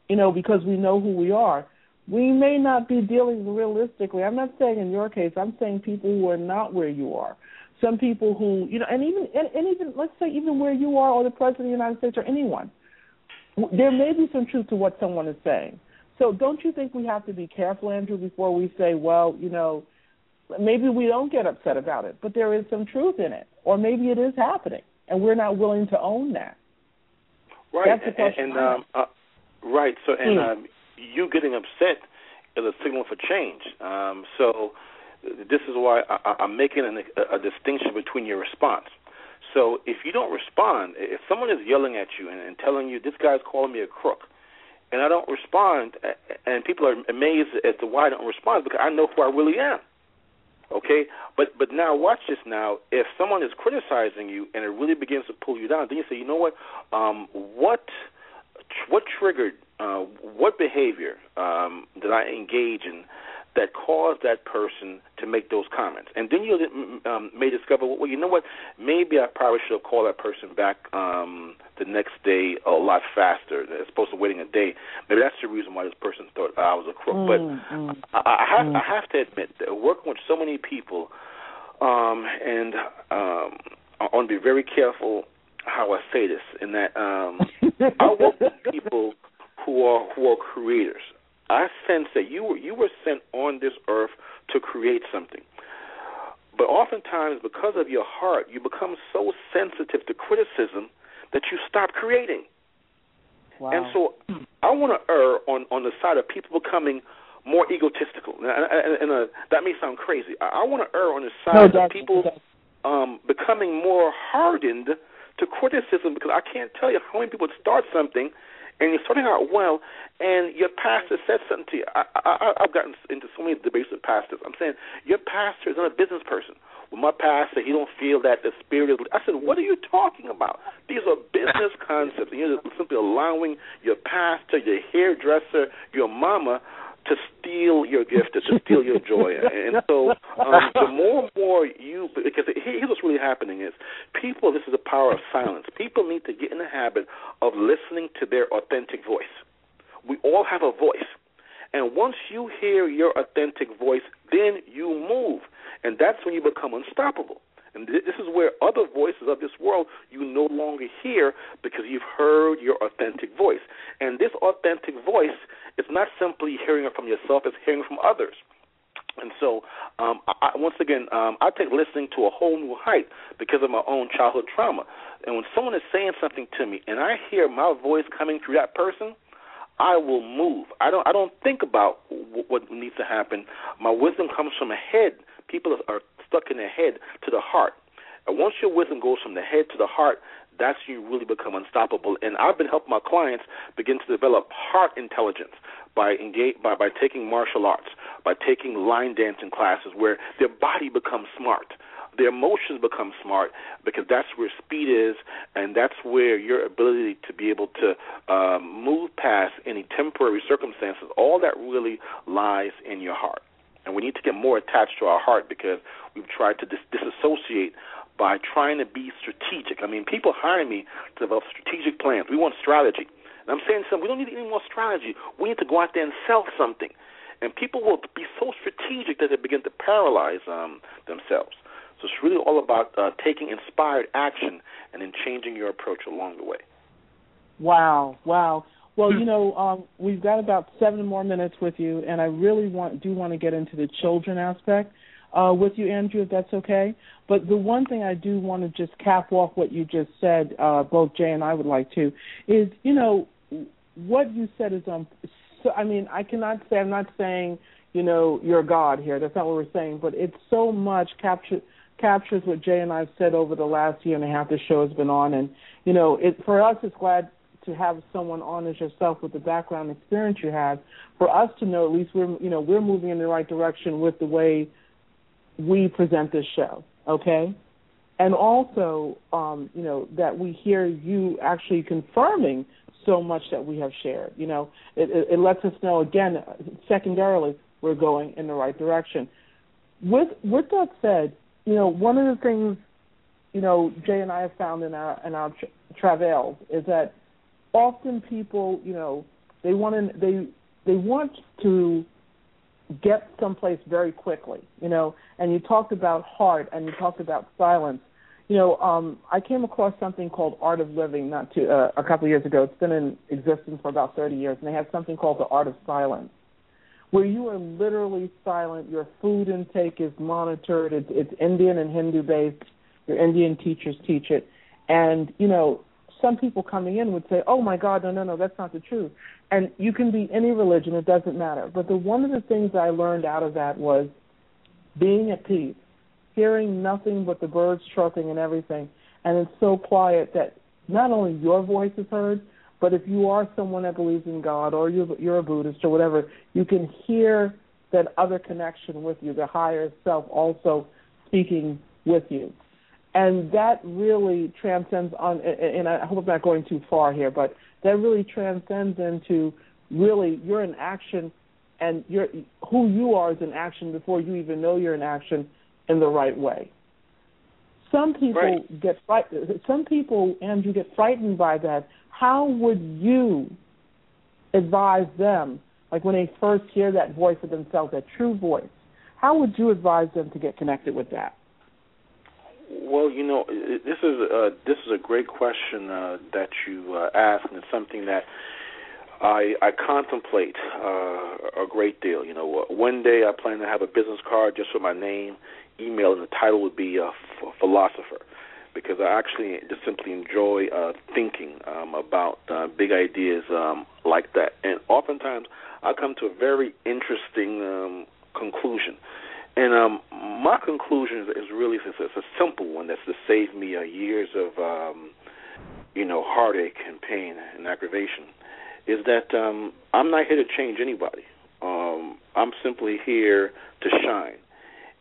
you know, because we know who we are, we may not be dealing realistically. I'm not saying in your case. I'm saying people who are not where you are. Some people who, you know, and even, and, and even let's say even where you are, or the President of the United States, or anyone, there may be some truth to what someone is saying. So don't you think we have to be careful, Andrew, before we say, well, you know, maybe we don't get upset about it, but there is some truth in it, or maybe it is happening, and we're not willing to own that. Right. That's the question. And, and, um, uh, right. So, and... Mm. Um, you getting upset is a signal for change. Um, so this is why I, I'm making a, a distinction between your response. So if you don't respond, if someone is yelling at you and, and telling you, this guy's calling me a crook, and I don't respond, and people are amazed as to why I don't respond, because I know who I really am. Okay, but but now watch this now. If someone is criticizing you and it really begins to pull you down, then you say, you know what, um, what, what triggered Uh, what behavior um, did I engage in that caused that person to make those comments? And then you um, may discover, well, you know what, maybe I probably should have called that person back um, the next day a lot faster, as opposed to waiting a day. Maybe that's the reason why this person thought I was a crook. Mm, but mm, I, I, have, mm. I have to admit that working with so many people, um, and um, I want to be very careful how I say this, in that um, I work with people who are who are creators. I sense that you were, you were sent on this earth to create something. But oftentimes, because of your heart, you become so sensitive to criticism that you stop creating. Wow. And so I want to err on, on the side of people becoming more egotistical. And, and, and uh, that may sound crazy. I, I want to err on the side no, of people um, becoming more hardened to criticism, because I can't tell you how many people start something, and you're starting out well, and your pastor said something to you. I, I, I've gotten into so many debates with pastors. I'm saying, your pastor is not a business person. Well, my pastor, he don't feel that the spirit is... I said, what are you talking about? These are business concepts, and you're just simply allowing your pastor, your hairdresser, your mama to steal your gift, to steal your joy. And so um, the more and more you, because here's what's really happening is people, this is the power of silence. People need to get in the habit of listening to their authentic voice. We all have a voice. And once you hear your authentic voice, then you move. And that's when you become unstoppable. And this is where other voices of this world you no longer hear, because you've heard your authentic voice. And this authentic voice is not simply hearing it from yourself, it's hearing it from others. And so, um, I, once again, um, I take listening to a whole new height because of my own childhood trauma. And when someone is saying something to me and I hear my voice coming through that person, I will move. I don't I don't think about w- what needs to happen. My wisdom comes from the head. People are stuck in their head to the heart. And once your wisdom goes from the head to the heart, that's when you really become unstoppable. And I've been helping my clients begin to develop heart intelligence by engage, by, by taking martial arts, by taking line dancing classes where their body becomes smart. Their emotions become smart, because that's where speed is, and that's where your ability to be able to um, move past any temporary circumstances, all that really lies in your heart. And we need to get more attached to our heart, because we've tried to dis- disassociate by trying to be strategic. I mean, people hire me to develop strategic plans. We want strategy. And I'm saying to them, we don't need any more strategy. We need to go out there and sell something. And people will be so strategic that they begin to paralyze um, themselves. So it's really all about uh, taking inspired action and then changing your approach along the way. Wow, wow. Well, you know, um, we've got about seven more minutes with you, and I really want do want to get into the children aspect uh, with you, Andrew, if that's okay. But the one thing I do want to just cap off what you just said, uh, both Jay and I would like to, is, you know, what you said is, um, so, I mean, I cannot say, I'm not saying, you know, you're God here. That's not what we're saying, but it's so much captured. captures what Jay and I have said over the last year and a half the show has been on. And, you know, it, for us it's glad to have someone on as yourself with the background experience you have, for us to know at least we're, you know, we're moving in the right direction with the way we present this show, okay? And also, um, you know, that we hear you actually confirming so much that we have shared. You know, it, it, it lets us know, again, secondarily, we're going in the right direction. With, with that said, you know, one of the things, you know, Jay and I have found in our in our tra- travails is that often people, you know, they want to they they want to get someplace very quickly, you know. And you talked about heart, and you talked about silence. You know, um, I came across something called Art of Living not too, uh, a couple of years ago. It's been in existence for about thirty years, and they have something called the Art of Silence, where you are literally silent. Your food intake is monitored. It's, it's Indian and Hindu-based. Your Indian teachers teach it. And, you know, some people coming in would say, oh, my God, no, no, no, that's not the truth. And you can be any religion. It doesn't matter. But the one of the things I learned out of that was being at peace, hearing nothing but the birds chirping and everything. And it's so quiet that not only your voice is heard, but if you are someone that believes in God, or you're, you're a Buddhist or whatever, you can hear that other connection with you, the higher self also speaking with you. And that really transcends on, and I hope I'm not going too far here, but that really transcends into really you're in action, and you're, who you are is in action before you even know you're in action in the right way. Some people right. get frightened. Some people, Andrew, get frightened by that. How would you advise them, like when they first hear that voice of themselves, that true voice, how would you advise them to get connected with that? Well, you know, this is a, this is a great question uh, that you uh, asked, and it's something that I, I contemplate uh, a great deal. You know, one day I plan to have a business card just with my name, email, and the title would be uh, Ph- Philosopher, because I actually just simply enjoy uh, thinking um, about uh, big ideas um, like that. And oftentimes I come to a very interesting um, conclusion. And um, my conclusion is really it's a, it's a simple one that's to save me uh, years of, um, you know, heartache and pain and aggravation, is that um, I'm not here to change anybody. Um, I'm simply here to shine.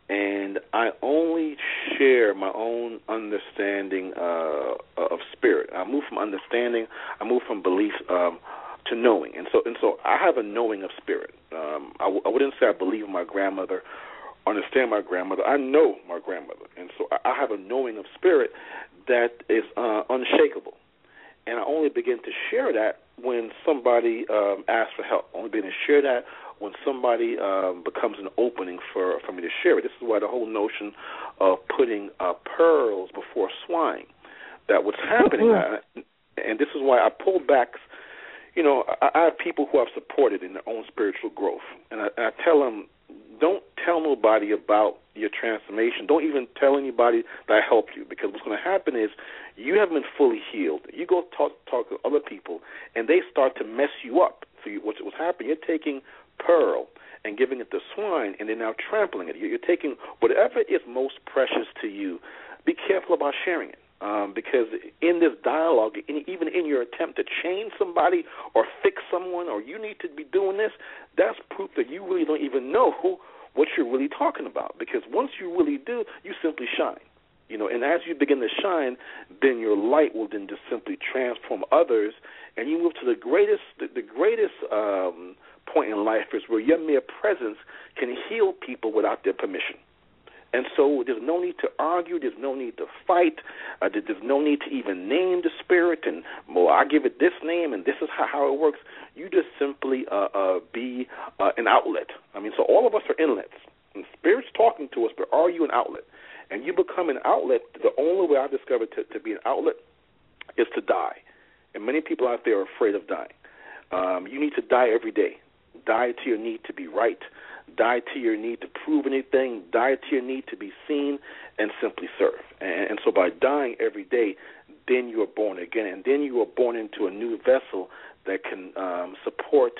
And I only share my own understanding uh, of spirit. I move from understanding, I move from belief um, to knowing. And so and so I have a knowing of spirit. Um, I, w- I wouldn't say I believe my grandmother, understand my grandmother. I know my grandmother. And so I, I have a knowing of spirit that is uh, unshakable. And I only begin to share that when somebody um, asks for help. I only begin to share that when somebody um, becomes an opening for, for me to share it. This is why the whole notion of putting uh, pearls before swine, that what's happening, mm-hmm. I, and this is why I pull back, you know, I, I have people who I've supported in their own spiritual growth. And I, and I tell them, don't tell nobody about your transformation. Don't even tell anybody that I helped you, because what's going to happen is you haven't been fully healed. You go talk, talk to other people, and they start to mess you up. So you, what's, what's happening, you're taking pearl and giving it to swine, and they're now trampling it. You're taking whatever is most precious to you. Be careful about sharing it, um, because in this dialogue, in, even in your attempt to change somebody or fix someone or you need to be doing this, that's proof that you really don't even know who, what you're really talking about, because once you really do, you simply shine. You know, and as you begin to shine, then your light will then just simply transform others, and you move to the greatest, the, the greatest um, point in life is where your mere presence can heal people without their permission. And so there's no need to argue. There's no need to fight. Uh, there's no need to even name the spirit and, well, I give it this name and this is how, how it works. You just simply uh, uh, be uh, an outlet. I mean, so all of us are inlets. And spirit's talking to us, but are you an outlet? And you become an outlet. The only way I've discovered to, to be an outlet is to die. And many people out there are afraid of dying. Um, you need to die every day. Die to your need to be right. Die to your need to prove anything. Die to your need to be seen, and simply serve. And, and so by dying every day, then you are born again. And then you are born into a new vessel that can um, support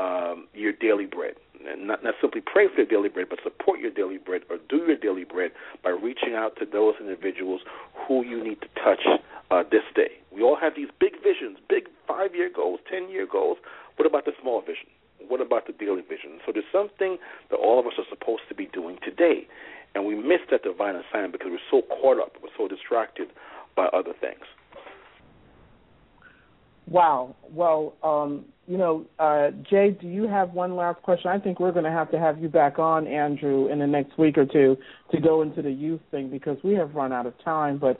um, your daily bread. And not, not simply pray for your daily bread, but support your daily bread or do your daily bread by reaching out to those individuals who you need to touch uh, this day. We all have these big visions, big five-year goals, ten-year goals. What about the small vision? What about the daily vision? So there's something that all of us are supposed to be doing today, and we miss that divine assignment because we're so caught up, we're so distracted by other things. Wow. Well, um, you know, uh, Jay, do you have one last question? I think we're going to have to have you back on, Andrew, in the next week or two to go into the youth thing because we have run out of time, but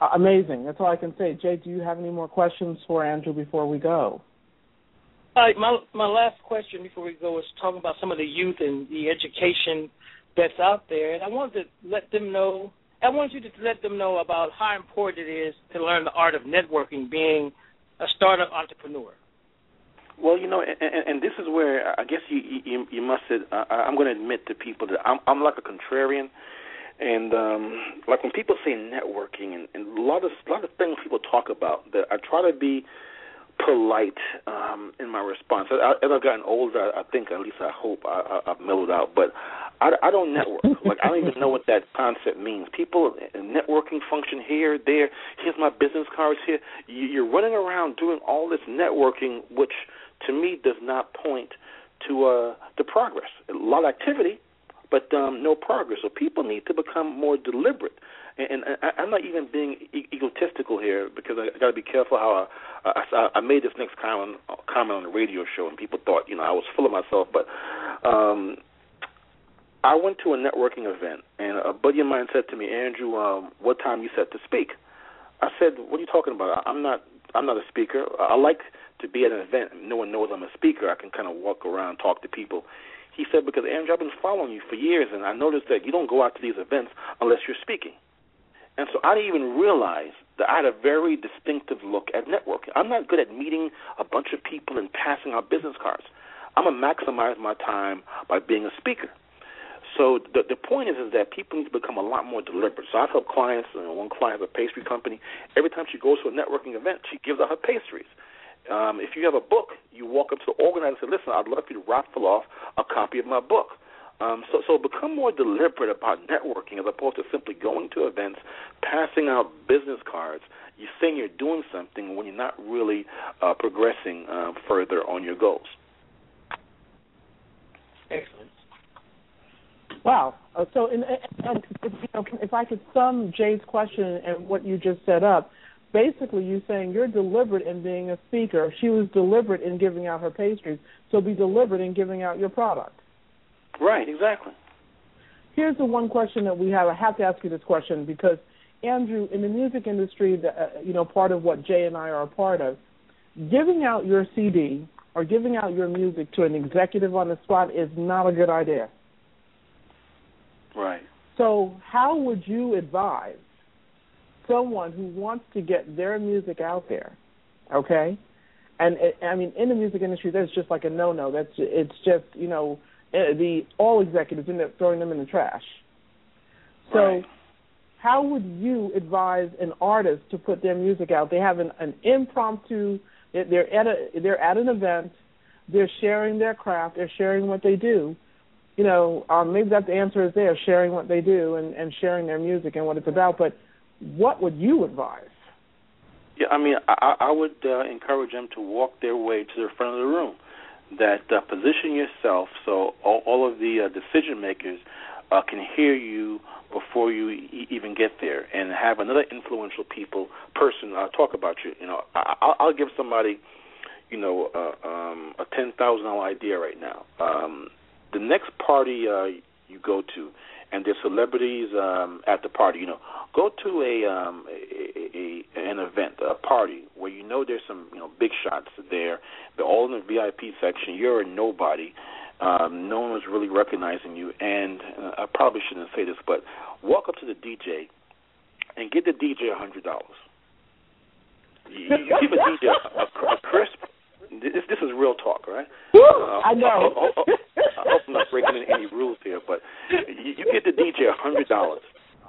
uh, amazing. That's all I can say. Jay, do you have any more questions for Andrew before we go? Right, my my last question before we go is talking about some of the youth and the education that's out there, and I wanted to let them know. I want you to let them know about how important it is to learn the art of networking, being a startup entrepreneur. Well, you know, and, and this is where I guess you you, you must. Uh, I'm going to admit to people that I'm, I'm like a contrarian, and um, like when people say networking and, and a lot of a lot of things people talk about that I try to be polite um, in my response. I, as I've gotten older, I think, at least I hope, I, I, I've mellowed out. But I, I don't network. Like, I don't even know what that concept means. People, networking function here, there. Here's my business cards here. You, you're running around doing all this networking, which to me does not point to uh, the progress. A lot of activity, but um, no progress. So people need to become more deliberate. And I'm not even being egotistical here because I got to be careful how I, I, I made this next comment, comment on the radio show, and people thought, you know, I was full of myself. But um, I went to a networking event, and a buddy of mine said to me, Andrew, um, what time you set to speak? I said, what are you talking about? I'm not I'm not a speaker. I like to be at an event. No one knows I'm a speaker. I can kind of walk around, talk to people. He said, because, Andrew, I've been following you for years, and I noticed that you don't go out to these events unless you're speaking. And so I didn't even realize that I had a very distinctive look at networking. I'm not good at meeting a bunch of people and passing out business cards. I'm going to maximize my time by being a speaker. So the, the point is, is that people need to become a lot more deliberate. So I've helped clients, you know, one client has a pastry company. Every time she goes to a networking event, she gives out her pastries. Um, if you have a book, you walk up to the organizer and say, listen, I'd love for you to raffle off a copy of my book. Um, so, so become more deliberate about networking as opposed to simply going to events, passing out business cards. You're saying you're doing something when you're not really uh, progressing uh, further on your goals. Excellent. Wow. Uh, so, in, uh, if, you know, if I could sum Jade's question and what you just set up, basically you're saying you're deliberate in being a speaker. She was deliberate in giving out her pastries, so be deliberate in giving out your product. Right, exactly. Here's the one question that we have. I have to ask you this question because, Andrew, in the music industry, the, uh, you know, part of what Jaee and I are a part of, giving out your C D or giving out your music to an executive on the spot is not a good idea. Right. So how would you advise someone who wants to get their music out there, okay? And, I mean, in the music industry, that's just like a no-no. That's It's just, you know, the all executives end up throwing them in the trash. So right. How would you advise an artist to put their music out? They have an, an impromptu, they're at, a, they're at an event, they're sharing their craft, they're sharing what they do. You know, um, maybe that's the answer is there, sharing what they do and, and sharing their music and what it's about. But what would you advise? Yeah, I mean, I, I would uh, encourage them to walk their way to the front of the room. That uh, position yourself so all, all of the uh, decision makers uh, can hear you before you e- even get there, and have another influential people person uh, talk about you. You know, I, I'll give somebody, you know, uh, um, a ten thousand dollar idea right now. Um, the next party uh, you go to, and there's celebrities um, at the party. You know, go to a, um, a, a an event, a party where you know there's some you know big shots there. They're all in the V I P section. You're a nobody. Um, no one was really recognizing you. And uh, I probably shouldn't say this, but walk up to the D J and get the D J a hundred dollars. You, you give a D J a, a crisp. This, this is real talk, right? Woo, um, I know. I, I, I hope I'm not breaking any rules here, but you, you get the D J a hundred dollars,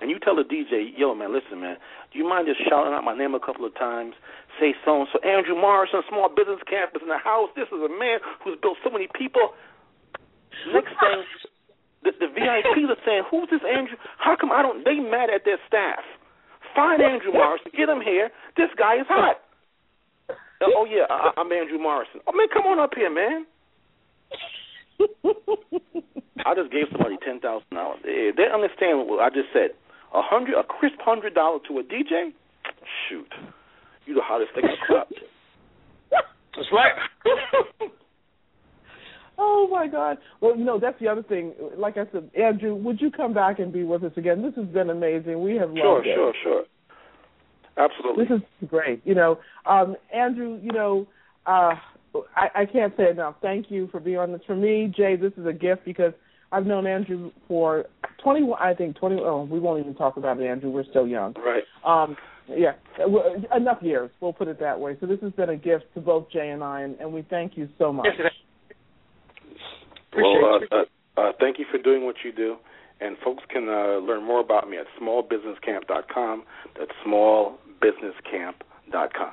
and you tell the D J, yo, man, listen, man, do you mind just shouting out my name a couple of times? Say so-and-so, Andrew Morrison, Small Business Camp is in the house. This is a man who's built so many people. Next thing, the, the V I Ps are saying, who's this Andrew? How come I don't – they mad at their staff. Find Andrew Morrison. Get him here. This guy is hot. Oh, yeah, I, I'm Andrew Morrison. Oh, man, come on up here, man. I just gave somebody ten thousand dollars. If they understand what I just said, a hundred, a crisp one hundred dollars to a D J, shoot, you the hottest thing in the club. That's right. Oh, my God. Well, no, that's the other thing. Like I said, Andrew, would you come back and be with us again? This has been amazing. We have loved sure, it. Sure, sure, sure. Absolutely. This is great. You know, um, Andrew, you know, uh, I, I can't say enough. Thank you for being on this. For me, Jaee, this is a gift because I've known Andrew for twenty-one, I think, twenty. Oh, we won't even talk about it, Andrew. We're still young. Right. Um, yeah, enough years. We'll put it that way. So this has been a gift to both Jaee and I, and, and we thank you so much. Yes, well, uh, uh, uh, thank you for doing what you do. And folks can uh, learn more about me at small business camp dot com. That's small business camp dot com.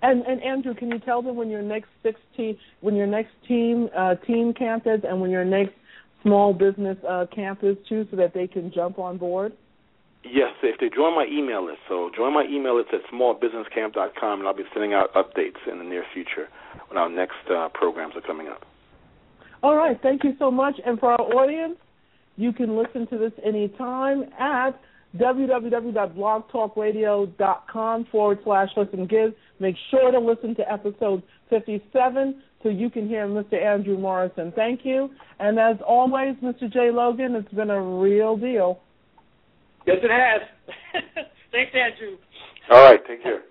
And and Andrew, can you tell them when your next sixteen, when your next team uh, team camp is, and when your next small business uh, camp is too, so that they can jump on board? Yes, if they join my email list. So join my email list at small business camp dot com, and I'll be sending out updates in the near future when our next uh, programs are coming up. All right, thank you so much, and for our audience. You can listen to this anytime at www.blogtalkradio.com forward slash listen give. Make sure to listen to episode fifty-seven so you can hear Mister Andrew Morrison. Thank you. And as always, Mister Jaee Logan, it's been a real deal. Yes, it has. Thanks, Andrew. All right. Take care.